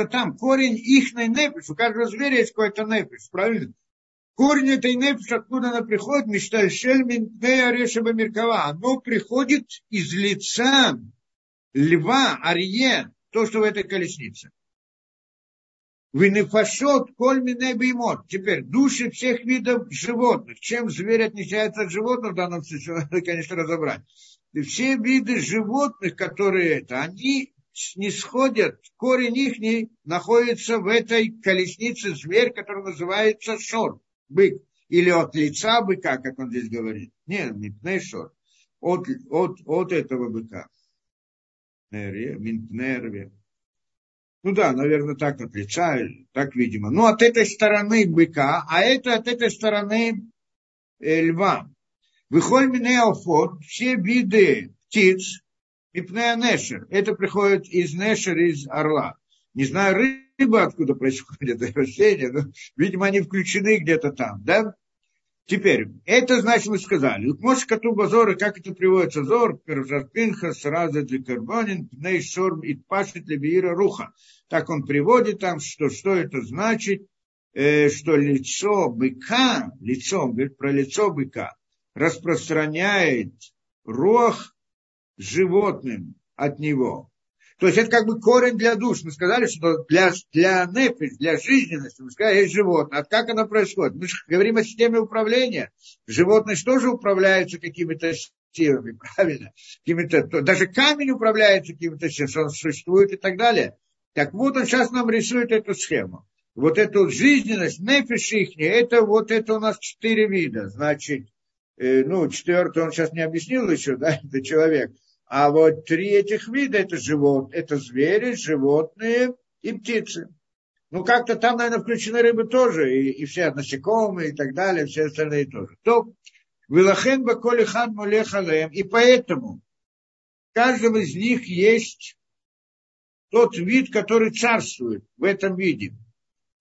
там, корень их нефеш, у каждого зверя есть какой-то нефеш, правильно? Корень этой нефеш, откуда она приходит, оно приходит из лица льва, арье, то, что в этой колеснице. Вы нефашот кольми небимот. Теперь души всех видов животных. Чем зверь отличается от животных, в данном случае надо, конечно, разобрать. И все виды животных, которые это, они снисходят, корень их находится в этой колеснице зверь, который называется шор, бык. Или от лица быка, как он здесь говорит. Нет, не пней шор. От, от, от этого быка. Минтнерве. Ну да, наверное, так от лица, так видимо. Но от этой стороны быка, а это от этой стороны льва. Выхоль минеофот, все виды птиц, и пнеонешер. Это приходит из нешер, из орла. Не знаю, рыба, откуда происходит это растение, но, видимо, они включены где-то там, да? Теперь, это значит, мы сказали. Мош Катуба Зора, как это приводится? Зор, Пинха, сразу для Карбонин, Пней Шорм, Итпашит, Лебиира, Руха. Так он приводит там, что, что это значит, э, что лицо быка, лицо, говорит, про лицо быка, распространяет рух животным от него. То есть это как бы корень для душ. Мы сказали, что для, для нефиш, для жизненности, мы сказали, есть животное. А как оно происходит? Мы же говорим о системе управления. Животные же тоже управляются какими-то силами, правильно? Какими-то, даже камень управляется какими-то силами, он существует и так далее. Так вот он сейчас нам рисует эту схему. Вот эту жизненность, нефиш ихняя, это вот это у нас четыре вида. Значит, э, ну, четвертый он сейчас не объяснил еще, да, это человек. А вот три этих вида – это живот, это звери, животные и птицы. Ну, как-то там, наверное, включены рыбы тоже, и, и все насекомые и так далее, все остальные тоже. То, «Вилахен баколи хан муле халэм». И поэтому в каждом из них есть тот вид, который царствует в этом виде.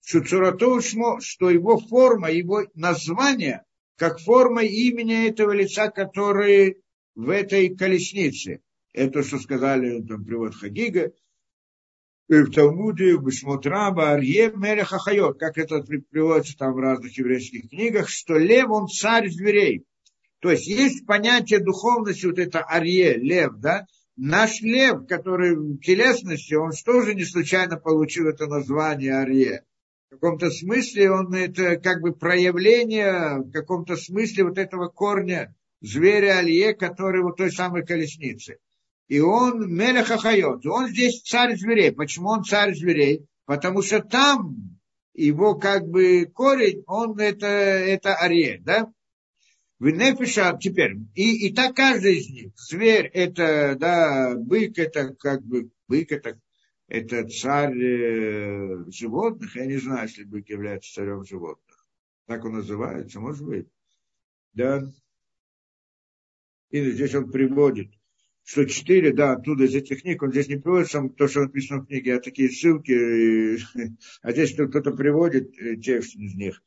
Шуцурату шмо, что его форма, его название, как форма имени этого лица, который... в этой колеснице. Это, что сказали, там привод Хагига, в Талмуде, в Бешмот Раба, Арье, Мелех Ахайот, как это приводится там в разных еврейских книгах, что лев, он царь зверей. То есть есть понятие духовности, вот это Арье, лев, да? Наш лев, который в телесности, он тоже не случайно получил это название Арье. В каком-то смысле он это как бы проявление, в каком-то смысле вот этого корня зверя Алье, который вот той самой колесницы. И он Мелех ха-Хайот. Он здесь царь зверей. Почему он царь зверей? Потому что там его как бы корень, он это, это Арье, да? В Нефеша теперь. И, и так каждый из них. Зверь это, да, бык это как бы, бык это, это царь э, животных. Я не знаю, если бык является царем животных. Так он называется, может быть. Да. И здесь он приводит, что четыре, да, оттуда из этих книг, он здесь не приводит сам то, что написано в книге, а такие ссылки, а здесь кто-то приводит текст из них,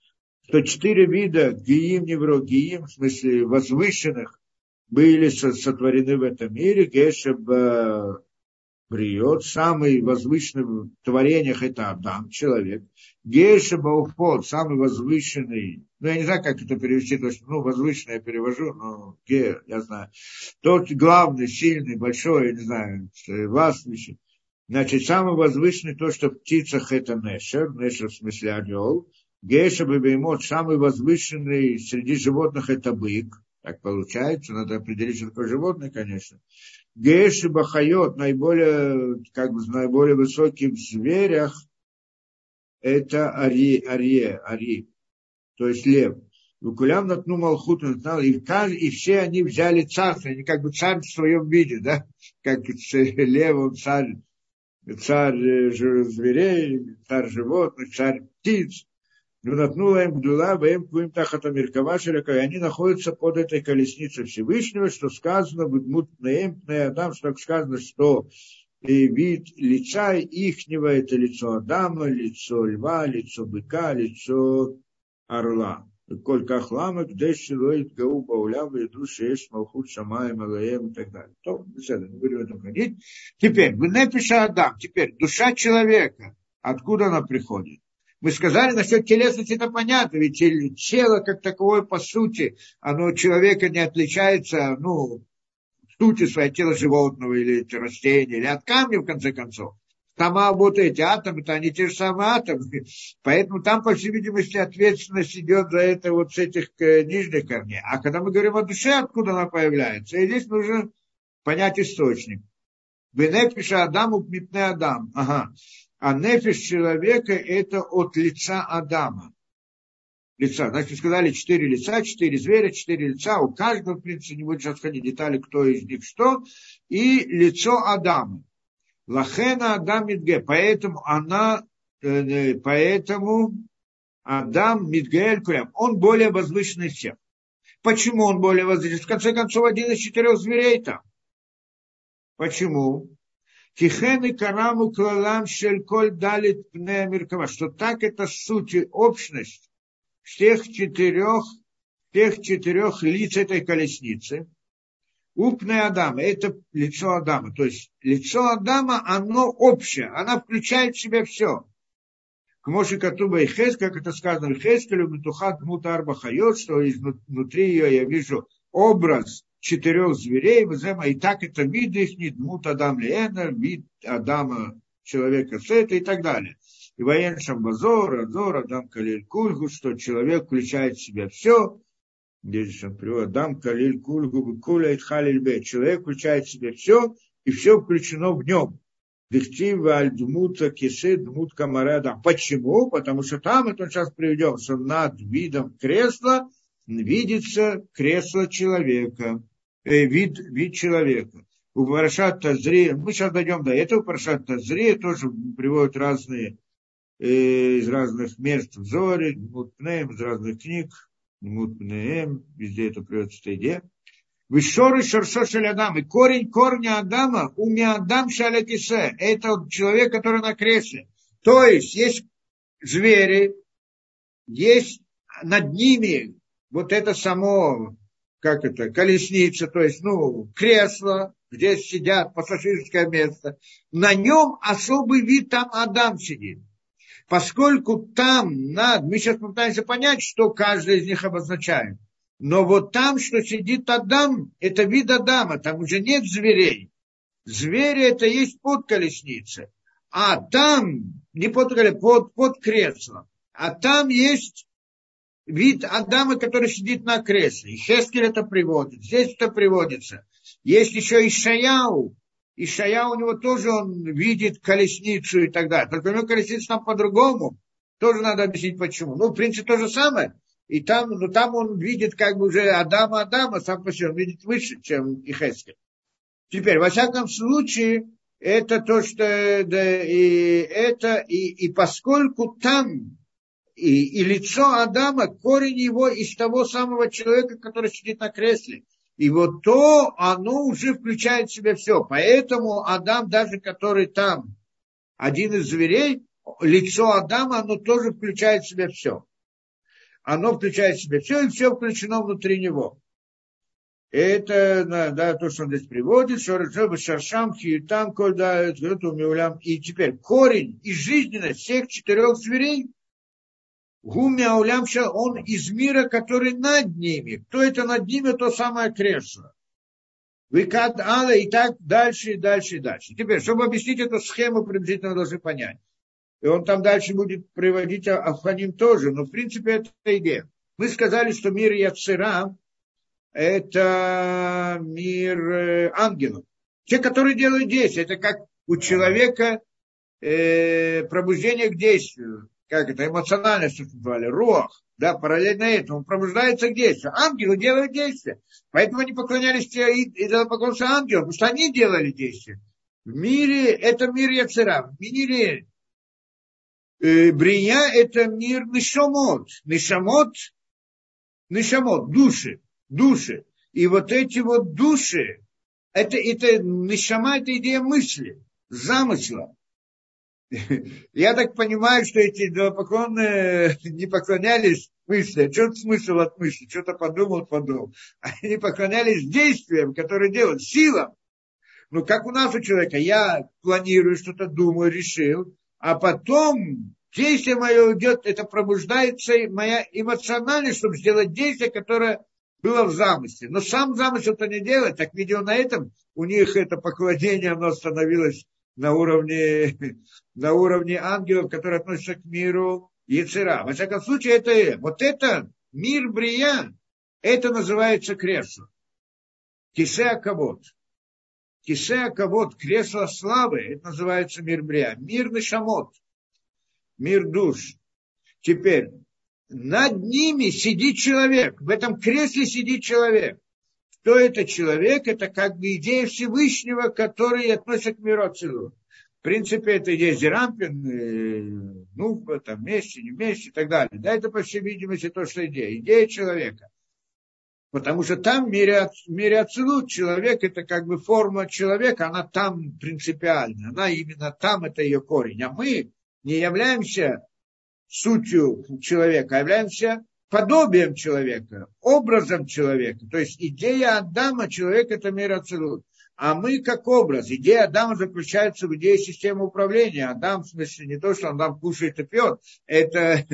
что четыре вида гиим, невро, гиим, в смысле возвышенных, были сотворены в этом мире, гешеб бриот, самый возвышенный в творениях это Адам, человек, гешеб уфот, самый возвышенный. Ну, я не знаю, как это перевести, точно, ну, возвышенно я перевожу, но где, я знаю. Тот главный, сильный, большой, я не знаю, властный. Значит, самый возвышенный, то, что в птицах, это нешер, нешер в смысле орел. Гейша бебеймот, самый возвышенный среди животных, это бык. Так получается, надо определить, что такое животное, конечно. Гейша бахайот, наиболее, как бы, наиболее высоким в зверях, это арье, арье, арье. То есть лев. Выкулям натну малхут, и все они взяли царство, они как бы царь в своем виде, да? Как лев, он царь, царь зверей, царь животных, царь птиц. Натнула им гдула, бэм куим тахата меркавашерека, и они находятся под этой колесницей Всевышнего, что сказано, будмут наэм, наэдам, что сказано, что и вид лица ихнего, это лицо Адама, лицо льва, лицо быка, лицо... орла. Колька хламок, дешилоид, гауба, улям, и души, ешь, малхут, шамаем, алаем и так далее. То, не будем в этом ходить. Теперь, вы напишите Адам, теперь, душа человека, откуда она приходит? Мы сказали, насчет телесности это понятно, ведь тело, как таковое, по сути, оно у человека не отличается, ну, в сути своей, тело животного, или растения, или от камня, в конце концов. Сама вот эти атомы-то, они те же самые атомы. Поэтому там, по всей видимости, ответственность идет за это вот с этих нижних корней. А когда мы говорим о душе, откуда она появляется, и здесь нужно понять источник. Вы нефиша Адаму пмитне Адам. Ага. А нефиш человека – это от лица Адама. Лица. Значит, сказали четыре лица, четыре зверя, четыре лица. У каждого, в принципе, не будет сейчас ходить детали, кто из них что. И лицо Адама. Лахена Адам Мидге, поэтому она, поэтому Адам Мидгеэль Кулям, он более возвышенный всех. Почему он более возвышенный? В конце концов, один из четырех зверей там. Почему? Кихены Караму Клалам Шельколь Далит Пнея Меркава, что так это суть и общность всех четырех всех четырех лиц этой колесницы. Упный Адама – это лицо Адама. То есть лицо Адама, оно общее, оно включает в себя все. К Моше Катуба и Хес, как это сказано в Хескеле, Метухат Мута Арба Хайот, что изнутри ее я вижу образ четырех зверей, и так это вид их, не Дмут Адам Леэна, вид Адама человека Сета и так далее. И воен Шамбазор, Адор, Адам Калиль Кульгу, что человек включает в себя все. Здесь он приводит, Адам Калиль Кульгу, Куляйт Халиль Бе, человек включает в себя все, и все включено в нем. Почему? Потому что там, это он сейчас приведем, что над видом кресла видится кресло человека, э, вид, вид человека. У Парашат Тазри, мы сейчас дойдем до этого, Парашат Тазри тоже приводят разные, э, из разных мест в Зоре, Мутпнеем, из разных книг, Мутпнеем, везде это приводится в Тайде. Вишоры шоршо шаль Адам. И корень корня Адама уми Адам шаль Акисе. Это человек, который на кресле. То есть есть звери, есть над ними вот это само, как это, колесница, то есть, ну, кресло, где сидят, пассажирское место. На нем особый вид, там Адам сидит. Поскольку там над... Мы сейчас пытаемся понять, что каждый из них обозначает. Но вот там, что сидит Адам, это вид Адама, там уже нет зверей. Звери это есть под колесницей, а там, не под колесницей, под, под креслом, а там есть вид Адама, который сидит на кресле. И Хескель это приводит, здесь это приводится. Есть еще Ишаяу, Ишаяу у него тоже он видит колесницу и так далее. Только у него колесница там по-другому, тоже надо объяснить почему. Ну, в принципе, то же самое. И там, ну, там он видит как бы уже Адама, Адама, сам по себе он видит выше, чем Ихескель. Теперь, во всяком случае, это то, что да, и это, и, и поскольку там и, и лицо Адама, корень его из того самого человека, который сидит на кресле. И вот то, оно уже включает в себя все. Поэтому Адам, даже который там один из зверей, лицо Адама, оно тоже включает в себя все. Оно включает в себя все, и все включено внутри него. Это, да, то, что он здесь приводит. И теперь корень и жизненность всех четырех зверей, он из мира, который над ними. Кто это над ними, то самое кресло. Выкат Алла, и так дальше, и дальше, и дальше. Теперь, чтобы объяснить эту схему, приблизительно должны понять. И он там дальше будет приводить Офаним тоже. Но, в принципе, это идея. Мы сказали, что мир Йецира – это мир ангелов. Те, которые делают действия. Это как у человека э, пробуждение к действию. Как это? Эмоциональное, что называли. Руах. Да, параллельно этому. Он пробуждается к действию. Ангелы делают действия. Поэтому они поклонялись тебе и поклонялись ангелам. Потому что они делали действия. В мире – это мир Йецира. В мире Брия – это мир нешамот, нешамот, нешамот, души, души. И вот эти вот души, это, это нешама – это идея мысли, замысла. Я так понимаю, что эти идолопоклонные не поклонялись мысли. Что-то смысл от мысли, что-то подумал, подумал. Они поклонялись действиям, которые делают, силам. Ну, как у нас у человека, я планирую, что-то думаю, решил. А потом действие мое идет, это пробуждается моя эмоциональность, чтобы сделать действие, которое было в замысле. Но сам замысел-то не делает. Так, видимо, на этом у них это поклонение, оно становилось на уровне, на уровне ангелов, которые относятся к миру Йецира. Во всяком случае, это, вот это мир Брия, это называется кресло. Кисе Кавод. Кисе Кавод, кресло славы, это называется мир Брия. Мир нешамот, мир душ. Теперь, над ними сидит человек, в этом кресле сидит человек. Кто это человек? Это как бы идея Всевышнего, который относится к миру Ацилут. В принципе, это идея Зерампин, ну, там, вместе, не вместе и так далее. Да, это, по всей видимости, то, что идея. Идея человека. Потому что там в мире, в мире Ацилут человек, это как бы форма человека, она там принципиальна, она именно там, это ее корень. А мы не являемся сутью человека, а являемся подобием человека, образом человека. То есть идея Адама, человек – это мир Ацилут. А мы как образ. Идея Адама заключается в идее системы управления. Адам, в смысле, не то, что он там кушает и пьет. Это,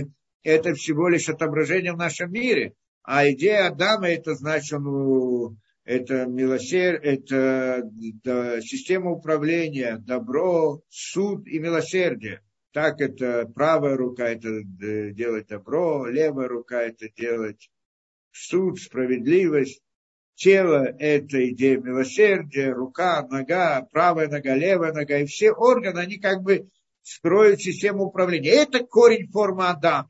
это всего лишь отображение в нашем мире. А идея Адама – это значит, он, это милосердие, это да, система управления, добро, суд и милосердие. Так это правая рука – это делать добро, левая рука – это делать суд, справедливость. Тело – это идея милосердия, рука, нога, правая нога, левая нога. И все органы, они как бы строят систему управления. Это корень формы Адама.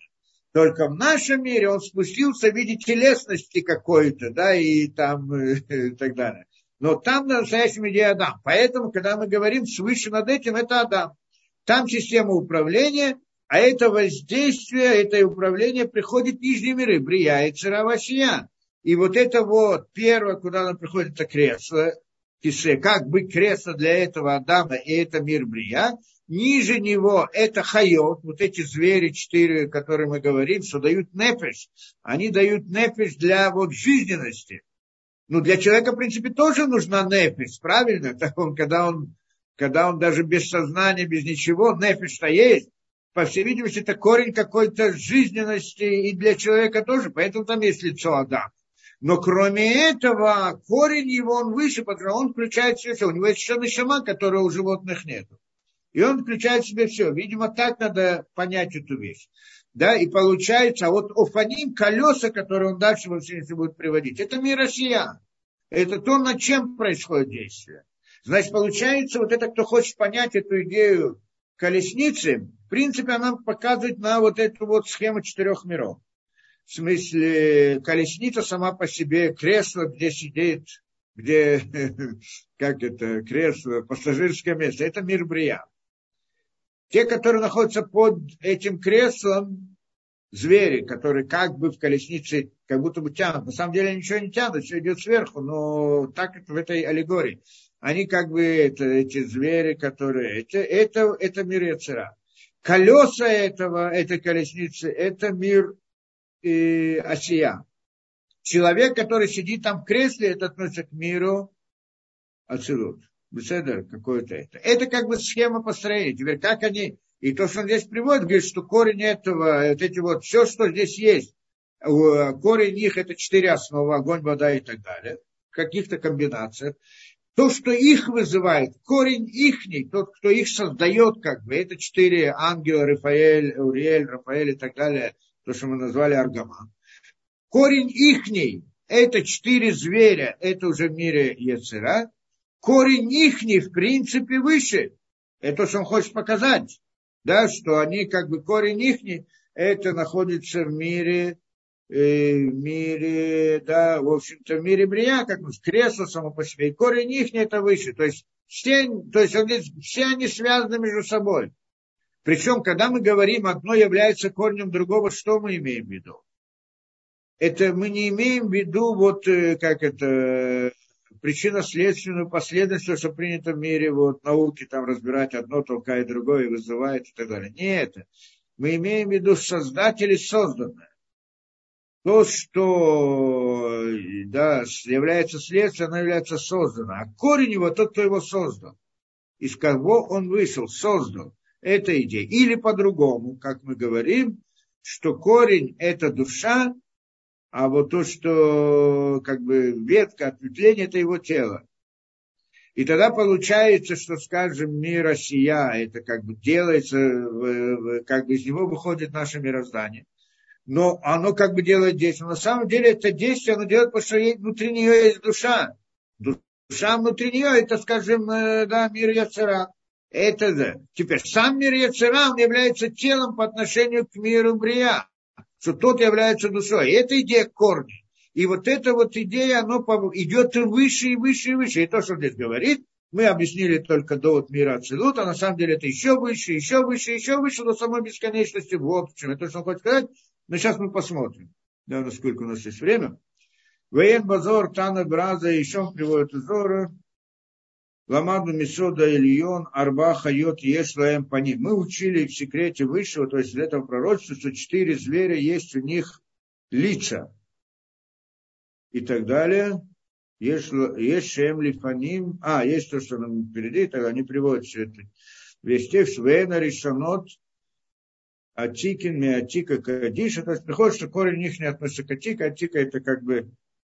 Только в нашем мире он спустился в виде телесности какой-то, да, и там, и так далее. Но там на настоящем идея Адам. Поэтому, когда мы говорим свыше над этим, это Адам. Там система управления, а это воздействие, это управление приходит в нижние миры. Брия, Йецира, Асия. И вот это вот первое, куда нам приходит, это кресло. Кисе. Как бы кресло для этого Адама, и это мир Брия. Ниже него это Хайот, вот эти звери четыре, о которых мы говорим, что дают нефеш. Они дают нефеш для вот жизненности. Ну, для человека, в принципе, тоже нужна нефеш, правильно? Так он, когда он, когда он даже без сознания, без ничего, нефеш-то есть. По всей видимости, это корень какой-то жизненности и для человека тоже, поэтому там есть лицо Адама. Но кроме этого, корень его, он выше, потому что он включает все, все. У него есть еще нешама, которой у животных нету. И он включает в себе все. Видимо, так надо понять эту вещь. Да, и получается, а вот Офаним, колеса, которые он дальше во всем будет приводить, это мир Россия. Это то, над чем происходит действие. Значит, получается, вот это, кто хочет понять эту идею колесницы, в принципе, она показывает на вот эту вот схему четырех миров. В смысле, колесница сама по себе, кресло, где сидит, где, как это, кресло, пассажирское место, это мир Брия. Те, которые находятся под этим креслом, звери, которые как бы в колеснице, как будто бы тянут. На самом деле ничего не тянут, все идет сверху, но так это в этой аллегории. Они как бы, это, эти звери, которые, это, это, это мир Йецира. Колеса этого, этой колесницы, это мир э, Асия. Человек, который сидит там в кресле, это относится к миру Ацилут. Беседер, какое-то это. Это как бы схема построения. Теперь как они, и то, что он здесь приводит, говорит, что корень этого, вот эти вот, все, что здесь есть, корень их, это четыре основы, огонь, вода и так далее, в каких-то комбинациях. То, что их вызывает, корень ихний, тот, кто их создает, как бы, это четыре ангела, Рафаэль, Уриэль, Рафаэль и так далее, то, что мы назвали Аргаман. Корень ихний, это четыре зверя, это уже в мире Йецира. Корень ихний, в принципе, выше. Это то, что он хочет показать. Да, что они, как бы, корень ихний, это находится в мире, э, в мире, да, в общем-то, в мире Брия, как бы, кресло само по себе. И корень ихний, это выше. То есть, все, то есть он говорит, все они связаны между собой. Причем, когда мы говорим, одно является корнем другого, что мы имеем в виду? Это мы не имеем в виду, вот, как это... причинно-следственную последовательность, что принято в мире вот, науки, там разбирать одно, толкает другое, вызывает и так далее. Не это. Мы имеем в виду создателей созданное. То, что да, является следствием, оно является создано. А корень его тот, кто его создал. Из кого он вышел, создал. Это идея. Или по-другому, как мы говорим, что корень – это душа, а вот то, что как бы ветка, ответвление, это его тело. И тогда получается, что, скажем, мир Россия, это как бы делается, как бы из него выходит наше мироздание. Но оно как бы делает действие. Но на самом деле это действие оно делает, потому что внутри нее есть душа. Душа внутри нее, это, скажем, да, мир Йецира. Это да. Теперь сам мир Йецира, он является телом по отношению к миру Брия. Что тот является душой. И это идея корней. И вот эта вот идея, она идет и выше, и выше, и выше. И то, что он здесь говорит, мы объяснили только довод мира Ацилут, а на самом деле это еще выше, еще выше, еще выше до самой бесконечности. Вот в чем. Это то, что он хочет сказать. Но сейчас мы посмотрим, да, насколько у нас есть время. Ваен Базор, Тана Браза, еще он приводит из Зоара. Ламаду Мисода Ильон, Арба Хайот, Ешлаем Пани. Мы учили в секрете высшего, то есть из этого пророчества, что четыре зверя есть у них лича и так далее. Есть, есть шем лифаним, а, есть то, что нам впереди, тогда они приводят все это. Весь текст, вейна решанот, атикин, меатика, кадиша, то есть приходит, что корень них не относится к атика, атика это как бы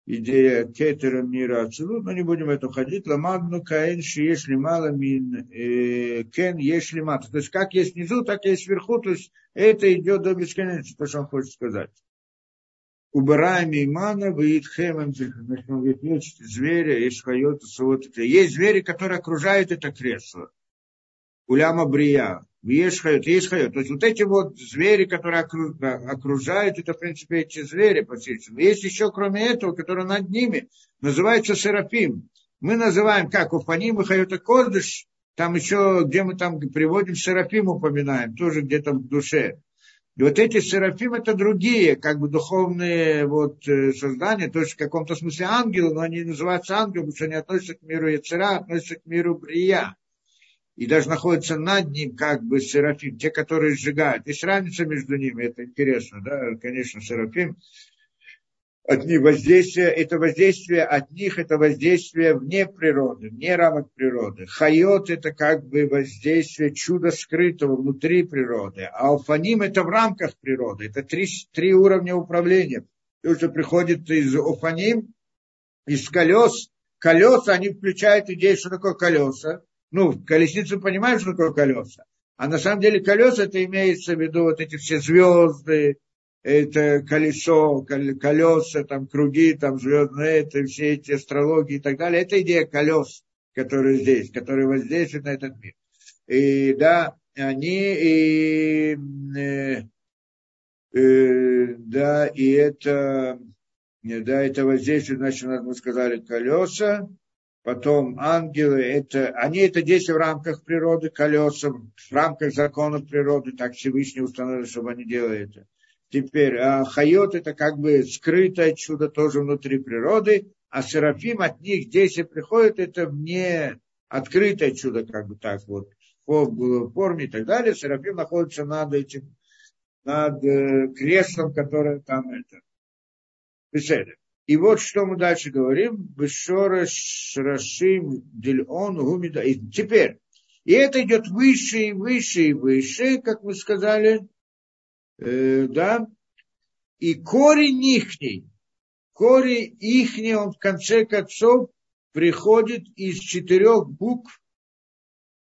идея кетера мира ацилут, но не будем в это уходить, ламадну каэн шиеш лимала мин кен еш лимата, то есть как есть внизу, так и есть вверху, то есть это идет до бесконечности, то, что он хочет сказать. Убираем имана, выйдет хэмэм, значит, он говорит, нет, зверя, есть хайот, есть звери, которые окружают это кресло. Уляма брия, есть хайот, есть хайот. То есть вот эти вот звери, которые окружают, это, в принципе, эти звери, по всей части. Есть еще, кроме этого, которые над ними, называется Серафим. Мы называем, как, Офаним и Хайот ха-Кодеш, там еще, где мы там приводим, Серафим упоминаем, тоже где-то в душе. И вот эти серафим это другие, как бы духовные вот, создания, то есть в каком-то смысле ангелы, но они называются ангелами, потому что они относятся к миру Йецира, относятся к миру Брия. И даже находятся над ним как бы серафим, те, которые сжигают. Есть разница между ними, это интересно, да, конечно, серафим. От них воздействие, это воздействие от них, это воздействие вне природы, вне рамок природы. Хайот – это как бы воздействие чуда скрытого внутри природы. А Офаним – это в рамках природы. Это три, три уровня управления. То, что приходит из Офаним, из колес. Колеса, они включают идею, что такое колеса. Ну, колесницу понимаешь, что такое колеса. А на самом деле колеса – это имеется в виду вот эти все звезды, это колесо, колеса, там, круги, там, звездные, это все эти астрологии и так далее. Это идея колес, которые здесь, которые воздействуют на этот мир. И да, они, и, э, э, да, и это, да, это воздействие, значит, мы сказали, колеса. Потом ангелы, это, они это действия в рамках природы, колеса, в рамках закона природы, так Всевышний установил, чтобы они делали это. Теперь а хайот это как бы скрытое чудо тоже внутри природы, а серафим от них здесь и приходит, это вне открытое чудо, как бы так вот, в форме и так далее. Серафим находится над этим, над креслом, которое там это. И вот что мы дальше говорим. Теперь, и это идет выше и выше и выше, как мы сказали. Э, да, и корень ихний, корень ихний, он в конце концов приходит из четырех букв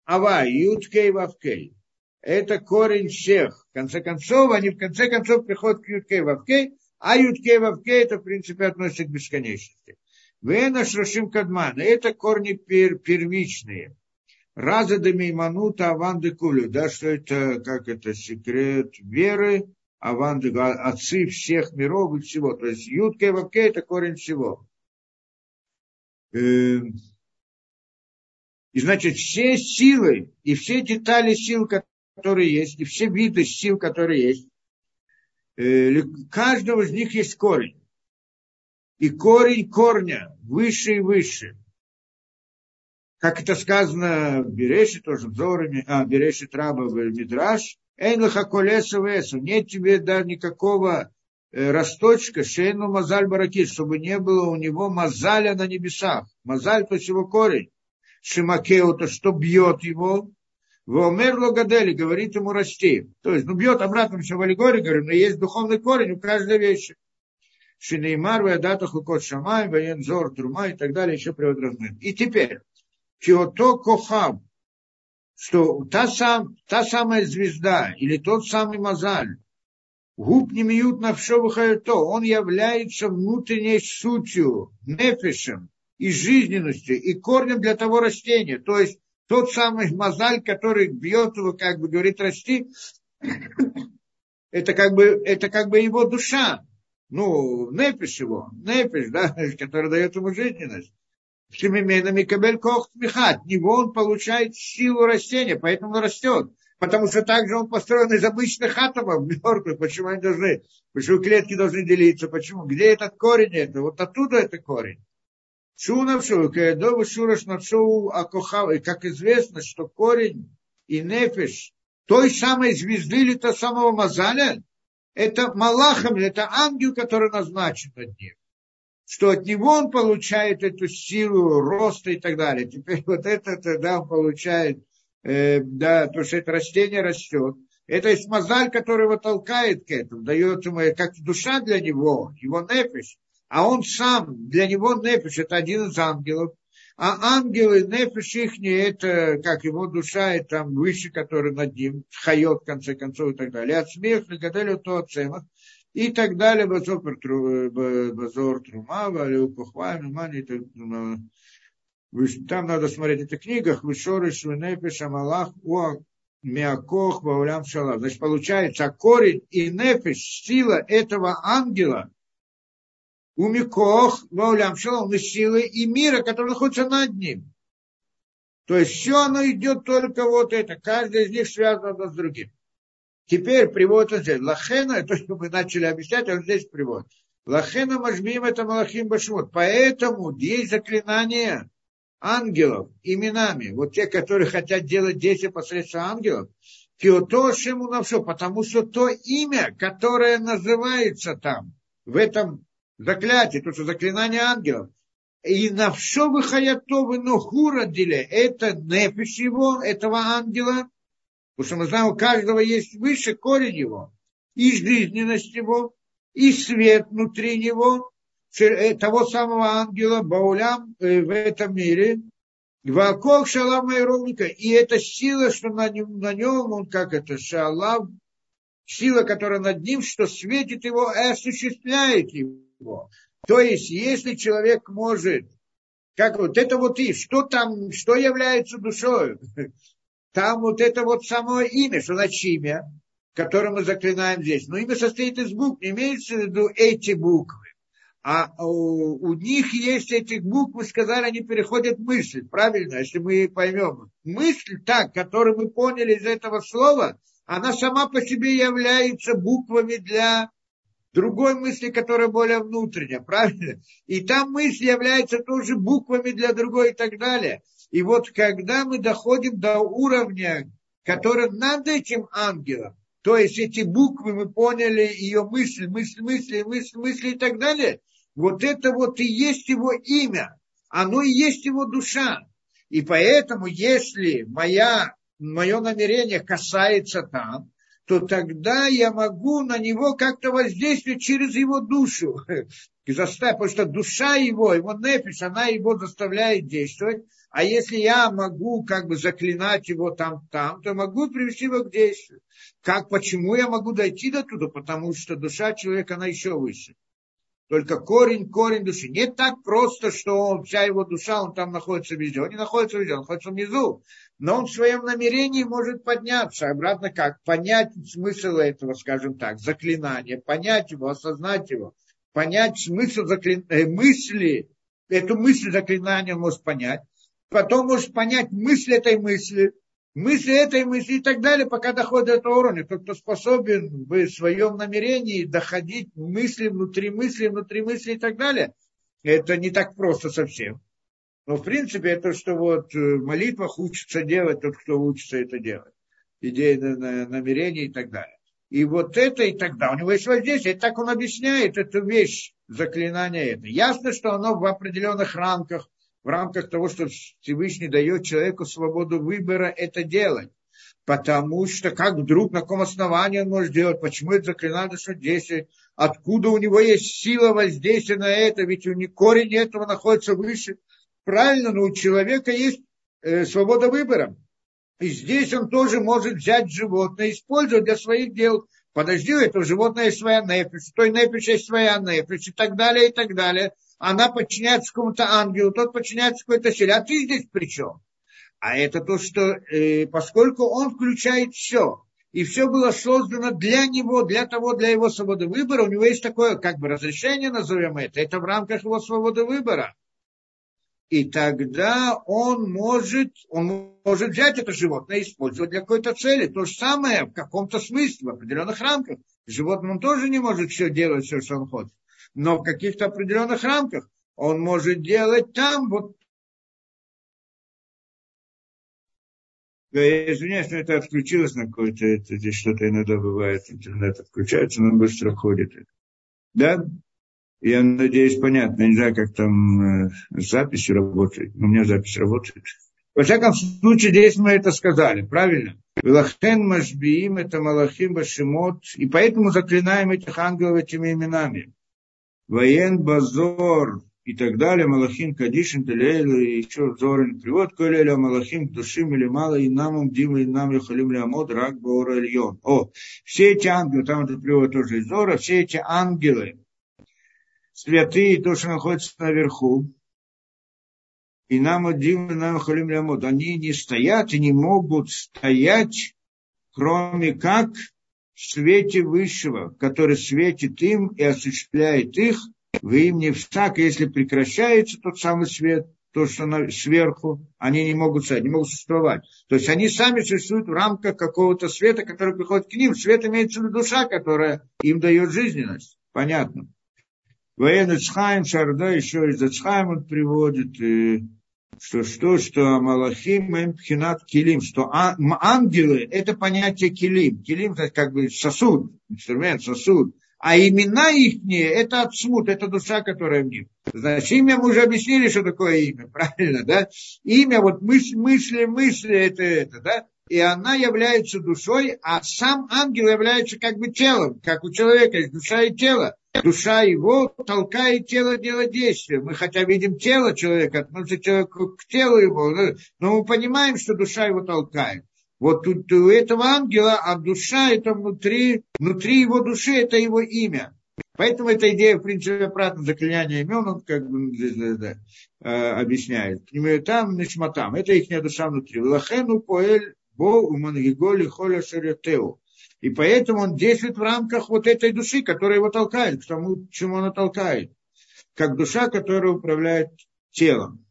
Ава, Юткей Вапкей. Это корень всех. В конце концов, они в конце концов приходят к Юткей Вапкей, а Юткей Вапкей это в принципе относится к бесконечности. Вена Шрашим Кадман, это корни пер, первичные. Разадами иманута аванды кулю. Да, что это, как это, секрет веры, аванды, отцы всех миров и всего. То есть юткей вапкей это корень всего. И значит, все силы и все детали сил, которые есть, и все виды сил, которые есть, у каждого из них есть корень. И корень корня выше и выше. Как это сказано в Береши, тоже в Зоре, а, Береши Траба, Мидраш, «Эйн лаха колеса весу», нет тебе да, никакого э, росточка, «Шейну мазаль бараки», чтобы не было у него мазаля на небесах. Мазаль, то есть его корень. «Шимакеу», то что бьет его. «Вомер логадели», говорит ему расти. То есть, ну, бьет обратно, все в аллегории, говорим, но есть духовный корень у каждой вещи. «Шинеймар, веадата хукот шамай, ваен зор, трума» и так далее, еще привод разным. И теперь... Фиото Кохам, что та, сам, та самая звезда или тот самый Мазаль, губ не мьют на все выходит, он является внутренней сутью, нефешем и жизненностью, и корнем для того растения. То есть тот самый Мазаль, который бьет его, как бы говорит, расти, это как бы, это как бы его душа, ну, нефеш его, нефеш, да, который дает ему жизненность. От него он получает силу растения, поэтому он растет. Потому что также он построен из обычных атомов, мертвых. Почему они должны, почему клетки должны делиться, почему? Где этот корень? Это? Вот оттуда это корень. И как известно, что корень и нефеш той самой звезды или того самого мазаля, это Малахим, это ангел, который назначен от них. Что от него он получает эту силу роста и так далее. Теперь вот это тогда он получает, э, да, потому что это растение растет. Это есть мозаль, который его толкает к этому, дает ему, как душа для него, его нефеш. А он сам, для него нефеш, это один из ангелов. А ангелы, нефеш их, это как его душа, и там выше, который над ним, хайот, в конце концов, и так далее. От смеха, гадали, то от цемах. И так далее, базор трума, валю похвай, внимание, там надо смотреть, это книга, вышорыш, нефеш, амалах, уак. Мякох баулям шалав. Значит, получается, корень и нефеш, сила этого ангела, у мякох баулям шалав, и силы и мира, который находится над ним. То есть, все оно идет только вот это. Каждая из них связана одна с другим. Теперь приводится здесь. Лахена, то, что мы начали объяснять, он здесь приводит. Лахена мажмим это малахим башмут. Поэтому есть заклинание ангелов именами, вот те, которые хотят делать действия посредством ангелов, потому что то имя, которое называется там, в этом заклятии, то, что заклинание ангелов, и на все вы хаятовы, но хурадиле, это нефиш его, этого ангела, потому что мы знаем, у каждого есть выше корень его, и жизненность его, и свет внутри него, того самого ангела Баулям э, в этом мире, Вакок Шалам Айровника, и эта сила, что на нем, на нем, он как это, Шалав, сила, которая над ним, что светит его и осуществляет его. То есть, если человек может, как вот это вот и, что там, что является душой, там вот это вот само имя, что значит имя, которое мы заклинаем здесь, но имя состоит из букв, не имеется в виду эти буквы. А у, у них есть этих букв, мы сказали, они переходят в мысль, правильно, если мы поймем. Мысль, так, которую мы поняли из этого слова, она сама по себе является буквами для другой мысли, которая более внутренняя, правильно? И там мысль является тоже буквами для другой и так далее. И вот когда мы доходим до уровня, который над этим ангелом, то есть эти буквы, мы поняли ее мысль, мысль, мысль, мысль, мысль и так далее. Вот это вот и есть его имя. Оно и есть его душа. И поэтому, если моя, мое намерение касается там, то тогда я могу на него как-то воздействовать через его душу. Потому что душа его, его нефиш, она его заставляет действовать. А если я могу как бы заклинать его там-там, то могу привести его к действию. Как, почему я могу дойти до туда? Потому что душа человека, она еще выше. Только корень, корень души. Не так просто, что он, вся его душа, он там находится везде. Он не находится везде, он находится внизу. Но он в своем намерении может подняться. Обратно как? Понять смысл этого, скажем так, заклинания. Понять его, осознать его. Понять смысл заклин... мысли. Эту мысль заклинания он может понять. Потом можешь понять мысль этой мысли, мысль этой мысли и так далее, пока доходит до этого уровня. Тот, кто способен в своем намерении доходить мысли внутри мысли, внутри мысли и так далее, это не так просто совсем. Но, в принципе, это что вот в молитвах учится делать тот, кто учится это делать. Идейное намерение и так далее. И вот это и тогда. У него есть воздействие. И так он объясняет эту вещь, заклинание это. Ясно, что оно в определенных рамках, в рамках того, что Всевышний дает человеку свободу выбора это делать. Потому что как вдруг, на каком основании он может делать, почему это заклинание, что действует, откуда у него есть сила воздействия на это, ведь у него корень этого находится выше. Правильно, но у человека есть э, свобода выбора. И здесь он тоже может взять животное, использовать для своих дел. Подожди, это животное есть своя нефиш, той нефиш есть своя нефиш и так далее, и так далее. Она подчиняется какому-то ангелу, тот подчиняется какой-то силе. А ты здесь при чем? А это то, что э, поскольку он включает все, и все было создано для него, для того, для его свободы выбора, у него есть такое, как бы, разрешение, назовем это, это в рамках его свободы выбора. И тогда он может, он может взять это животное и использовать для какой-то цели. То же самое в каком-то смысле, в определенных рамках. Животным тоже не может все делать, все, что он хочет. Но в каких-то определенных рамках он может делать там вот Я извиняюсь, но это отключилось на какое-то... Это, здесь что-то иногда бывает, интернет отключается, но быстро ходит. Да? Я надеюсь, понятно. Я не знаю, как там с записью работает. У меня запись работает. Во всяком случае, здесь мы это сказали, правильно? Велахен Машбиим, это Малахим Башимот. И поэтому заклинаем этих ангелов этими именами. Воен Базор и так далее. Малахим Кадишин, Телейлу и еще Зорин. Привод Колеля Малахим Душим или Мала и Намум Дима и Нам Яхалим Лямод Рак Баора Ильон. О, все эти ангелы, там этот привод тоже из Зора, все эти ангелы святые, то, что находится наверху. И нам один, и нам халим лямод. Они не стоят и не могут стоять, кроме как в свете Высшего, который светит им и осуществляет их в имени всяк. Если прекращается тот самый свет, то, что на, сверху, они не могут стоять, не могут существовать. То есть они сами существуют в рамках какого-то света, который приходит к ним. Свет имеется в виду душа, которая им дает жизненность. Понятно. Воен Ицхайм, Шарда, еще из Ицхайм он приводит, и, что, что, что Малахим, Эмпхинат, Келим, что а, ангелы – это понятие Келим. Келим – это как бы сосуд, инструмент, сосуд. А имена их – это Ацилут, это душа, которая в них. Значит, имя мы уже объяснили, что такое имя, правильно, да? Имя, вот мысли, мысли, мысли – это это, да? И она является душой, а сам ангел является как бы телом, как у человека есть душа и тело. Душа его толкает тело делать действия. Мы хотя видим тело человека, относится человек к телу его, но мы понимаем, что душа его толкает. Вот у, у этого ангела, а душа это внутри, внутри его души, это его имя. Поэтому эта идея, в принципе, обратно заклинание имен, он как бы да, да, объясняет. Там, нишматам, это их душа внутри. Лахену поэль бо умангиголи холя шаретеу. И поэтому он действует в рамках вот этой души, которая его толкает, к тому, к чему она толкает. Как душа, которая управляет телом.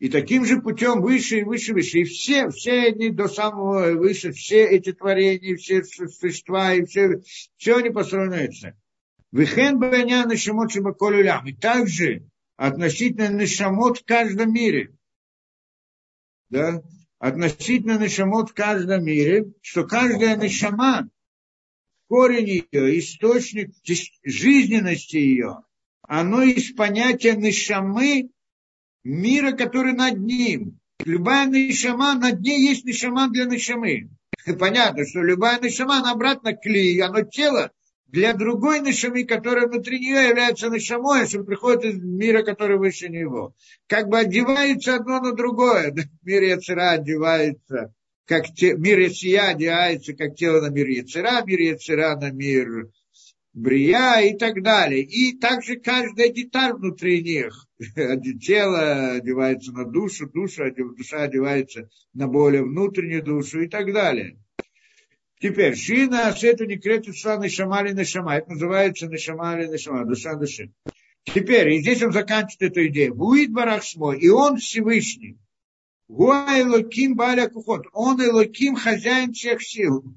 И таким же путем выше и выше, выше. И все, все они до самого выше, все эти творения, все существа, и все, все они посравняются. Вихен бэня нешамот шибаколь улям. И также относительно нешамот в каждом мире. Да? Относительно нешамот в каждом мире, что каждая нешама, корень ее, источник жизненности ее, оно из понятия нешамы мира, который над ним. Любая нешама, над ней есть нешама для нешамы. Понятно, что любая нешама, она обратно клей, оно тело для другой нешамы, которая внутри нее является нешамой, если приходит из мира, который выше него. Как бы одевается одно на другое. Мир Йецира одевается, как те... мир Асия одевается, как тело на мир Йецира, мир Йецира на мир Брия и так далее. И также каждая деталь внутри них. Тело одевается на душу, душа, душа одевается на более внутреннюю душу и так далее. Теперь, шина, асету, некрету, сла, нешама, ли, нешама. Это называется нешама, ли, нешама, душа, души. Теперь, и здесь он заканчивает эту идею. Буид барахшмо, и он Всевышний. Гуа элоким баля кухот. Он элоким, хозяин всех сил.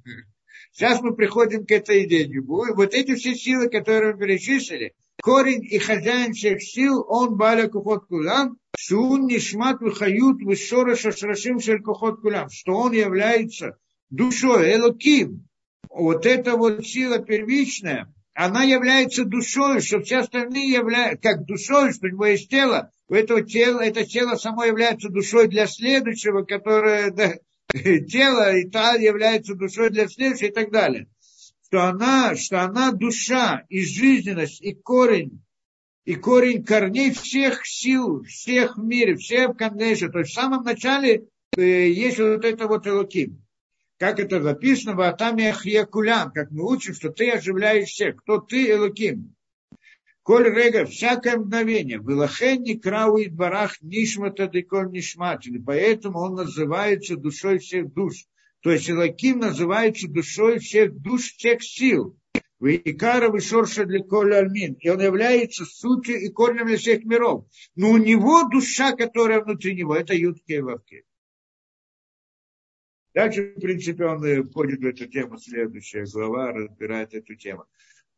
Сейчас мы приходим к этой идее. Вот эти все силы, которые мы перечислили, корень и хозяин всех сил, он баля кухот кулам, шун нишмат вихают вишораша шрашим шель кухот кулам. Что он является душой, Элоким, вот эта вот сила первичная, она является душой, что все остальные являются, как душой, что у него есть тело, у этого тела, это тело само является душой для следующего, которое, да, тело, и та является душой для следующего и так далее. Что она, что она душа и жизненность, и корень, и корень корней всех сил, всех в мире, всех в Кадеше. То есть в самом начале есть вот это вот Элоким. Как это записано, как мы учим, что ты оживляешь всех. Кто ты, Элоким? Коль рега, всякое мгновение. Вилахен не крауит барах нишмата деколь нишматин. Поэтому он называется душой всех душ. То есть Элоким называется душой всех душ, всех сил. Вейкара вишорша для коль альмин. И он является сутью и корнем для всех миров. Но у него душа, которая внутри него, это Юткей Вапкей. Дальше, в принципе, он входит в эту тему. Следующая глава разбирает эту тему.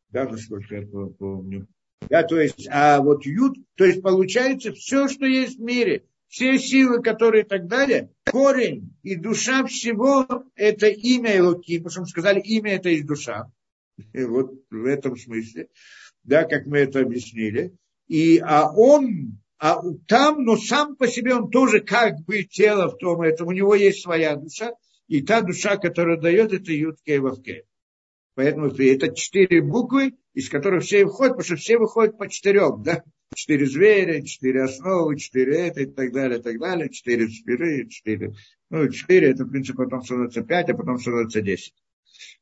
Да, насколько я помню. Да, то есть, а вот Юд, то есть, получается, все, что есть в мире, все силы, которые и так далее, корень и душа всего – это имя Элоким, потому что сказали, имя – это и душа. И вот в этом смысле, да, как мы это объяснили. И, а он а там, но сам по себе он тоже как бы тело в том этом, у него есть своя душа, и та душа, которая дает, это Юткей Вапкей. Поэтому это четыре буквы, из которых все входят, потому что все выходят по четырем, да? Четыре зверя, четыре основы, четыре это и так далее, и так далее, четыре спиры, четыре. Ну, четыре, это, в принципе, потом становится пять, а потом становится десять.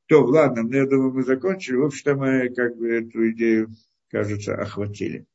То, ладно, я думаю, мы закончили. В общем-то, мы как бы эту идею, кажется, охватили.